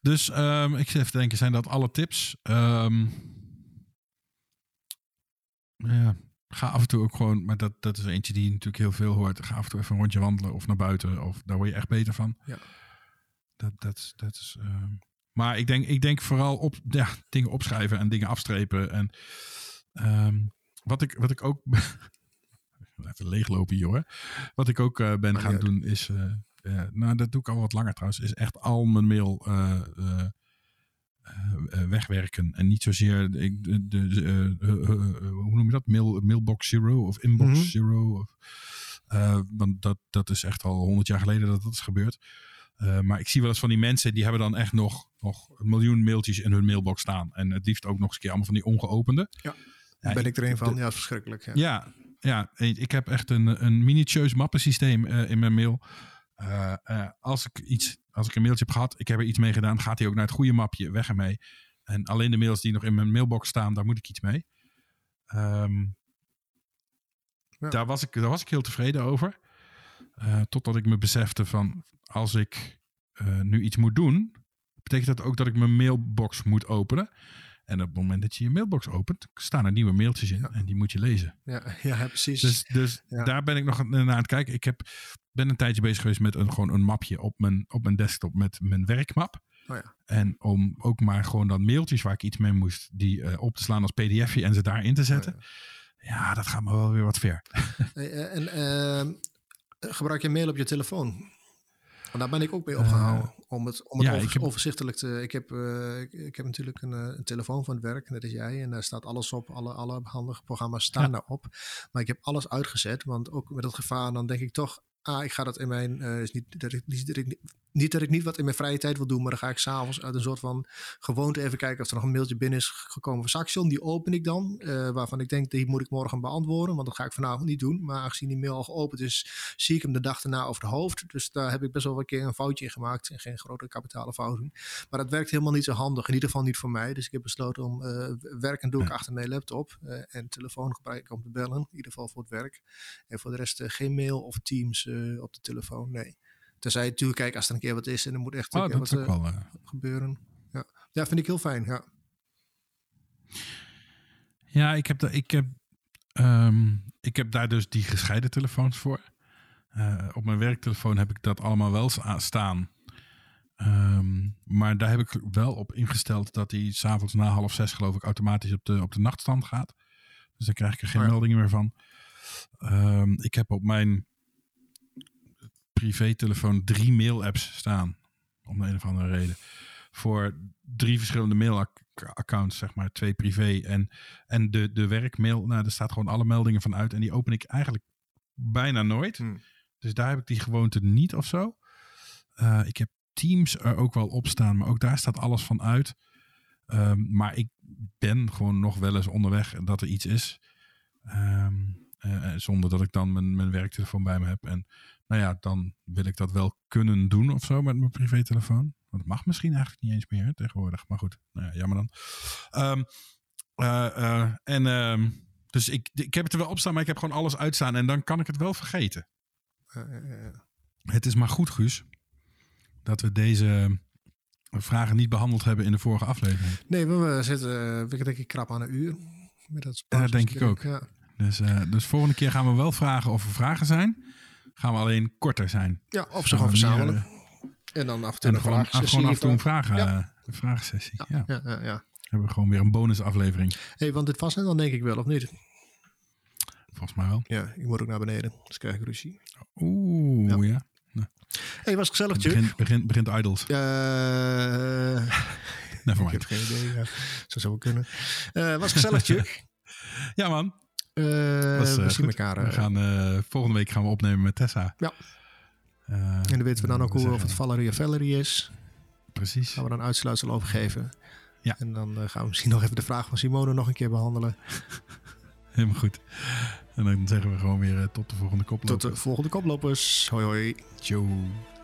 Dus um, ik zit even te denken, zijn dat alle tips? Um, ja, ga af en toe ook gewoon, maar dat, dat is eentje die je natuurlijk heel veel hoort. Ga af en toe even een rondje wandelen of naar buiten. Of daar word je echt beter van. Ja. Dat, dat, dat is, um, maar ik denk, ik denk vooral op ja, dingen opschrijven en dingen afstrepen. En um, wat, ik, wat ik ook... even leeglopen hier hoor. Wat ik ook uh, ben maar gaan ja, doen is... Uh, Uh, nou, dat doe ik al wat langer trouwens. Is echt al mijn mail uh, uh, uh, wegwerken. En niet zozeer, ik, de, de, uh, uh, uh, hoe noem je dat? Mail, mailbox zero of inbox mm-hmm. zero. Of, uh, want dat, dat is echt al honderd jaar geleden dat dat is gebeurd. Uh, maar ik zie wel eens van die mensen, die hebben dan echt nog, nog een miljoen mailtjes in hun mailbox staan. En het liefst ook nog eens een keer allemaal van die ongeopende. Ja, daar ben ik er een van. De, ja, verschrikkelijk. Ja, ja, ja, ik heb echt een, een minutieus mappensysteem uh, in mijn mail. Uh, uh, als ik iets, als ik een mailtje heb gehad, ik heb er iets mee gedaan, gaat hij ook naar het goede mapje, weg ermee. En alleen de mails die nog in mijn mailbox staan, daar moet ik iets mee. Um, ja. daar, was ik, daar was ik heel tevreden over. Uh, totdat ik me besefte van, als ik uh, nu iets moet doen, betekent dat ook dat ik mijn mailbox moet openen. En op het moment dat je je mailbox opent, staan er nieuwe mailtjes in. Ja. En die moet je lezen. Ja, ja precies. Dus, dus ja. daar ben ik nog naar aan het kijken. Ik heb, ben een tijdje bezig geweest met een, gewoon een mapje op mijn, op mijn desktop met mijn werkmap. Oh ja. En om ook maar gewoon dan mailtjes waar ik iets mee moest, die uh, op te slaan als pdfje en ze daarin te zetten. Oh ja. ja, dat gaat me wel weer wat ver. En uh, gebruik je mail op je telefoon? Want daar ben ik ook mee opgehouden. Uh, om het, om het ja, over, ik heb, overzichtelijk te... Ik heb, uh, ik, ik heb natuurlijk een, een telefoon van het werk, net als jij. En daar staat alles op. Alle, alle handige programma's staan ja. daarop. Maar ik heb alles uitgezet. Want ook met dat gevaar, dan denk ik toch... Ah, ik ga dat in mijn... Uh, is niet, dat ik, niet, dat ik, niet dat ik niet wat in mijn vrije tijd wil doen... maar dan ga ik s'avonds uit een soort van gewoonte even kijken... of er nog een mailtje binnen is gekomen van Saxion. Die open ik dan, uh, waarvan ik denk... die moet ik morgen beantwoorden, want dat ga ik vanavond niet doen. Maar aangezien die mail al geopend is... zie ik hem de dag daarna over het hoofd. Dus daar heb ik best wel een keer een foutje in gemaakt... en geen grote kapitale fouten. Maar dat werkt helemaal niet zo handig, in ieder geval niet voor mij. Dus ik heb besloten om... Uh, werken doe ik achter mijn laptop... Uh, en telefoon gebruik ik om te bellen, in ieder geval voor het werk. En voor de rest uh, geen mail of Teams... Uh, op de telefoon, nee. Terzij natuurlijk, kijk, als er een keer wat is en er moet echt oh, wat uh, wel, uh... gebeuren. Ja. ja, vind ik heel fijn, ja. Ja, ik heb, da- ik, heb, um, ik heb daar dus die gescheiden telefoons voor. Uh, op mijn werktelefoon heb ik dat allemaal wel staan. Um, maar daar heb ik wel op ingesteld dat die s'avonds na half zes, geloof ik, automatisch op de, op de nachtstand gaat. Dus daar krijg ik er geen oh, ja. meldingen meer van. Um, ik heb op mijn... privé-telefoon drie mail-apps staan. Om de een of andere reden. Voor drie verschillende mail-accounts, zeg maar. Twee privé en, en de, de werkmail. Nou, daar staat gewoon alle meldingen van uit. En die open ik eigenlijk bijna nooit. Hmm. Dus daar heb ik die gewoonte niet of zo. Uh, ik heb Teams er ook wel op staan. Maar ook daar staat alles van uit. Um, maar ik ben gewoon nog wel eens onderweg dat er iets is. Um, uh, zonder dat ik dan mijn, mijn werktelefoon bij me heb. En nou ja, dan wil ik dat wel kunnen doen of zo met mijn privételefoon. Want dat mag misschien eigenlijk niet eens meer hè, tegenwoordig. Maar goed, nou ja, jammer dan. Um, uh, uh, en, um, dus ik, ik heb het er wel op staan, maar ik heb gewoon alles uitstaan. En dan kan ik het wel vergeten. Uh, uh, uh. Het is maar goed, Guus, dat we deze... vragen niet behandeld hebben in de vorige aflevering. Nee, maar we zitten uh, denk ik krap aan een uur. Met dat uh, denk ik ook. Ja. Dus, uh, dus volgende keer gaan we wel vragen of er vragen zijn... gaan we alleen korter zijn. Ja, of ze gaan verzamelen. Meer, uh, en dan af en toe en een vraag sessie. Gewoon af en toe een vragen, ja. uh, vraagsessie. Ja, ja. Ja, ja, ja. Hebben we gewoon weer een bonusaflevering. Hé, hey, want dit was net dan denk ik wel, of niet? Volgens mij wel. Ja, ik moet ook naar beneden. Dus krijg ik ruzie. Oeh, ja. ja. Nee. Hey, was gezellig, Chuck. Begint begin, begin Idols. Uh, Never mind. Ik heb geen idee. Ja. Zo zou het kunnen. Uh, was gezellig, Chuck. Ja, man. Uh, was, uh, we zien elkaar. Uh, we gaan, uh, volgende week gaan we opnemen met Tessa. Ja. Uh, en dan weten we dan ook hoe zeggen. of het Valerie of Valerie is. Precies. Gaan we dan uitsluitsel overgeven. Ja. En dan uh, gaan we misschien nog even de vraag van Simone nog een keer behandelen. Helemaal goed. En dan zeggen we gewoon weer uh, tot de volgende koplopers. Tot de volgende koplopers. Hoi hoi. Ciao.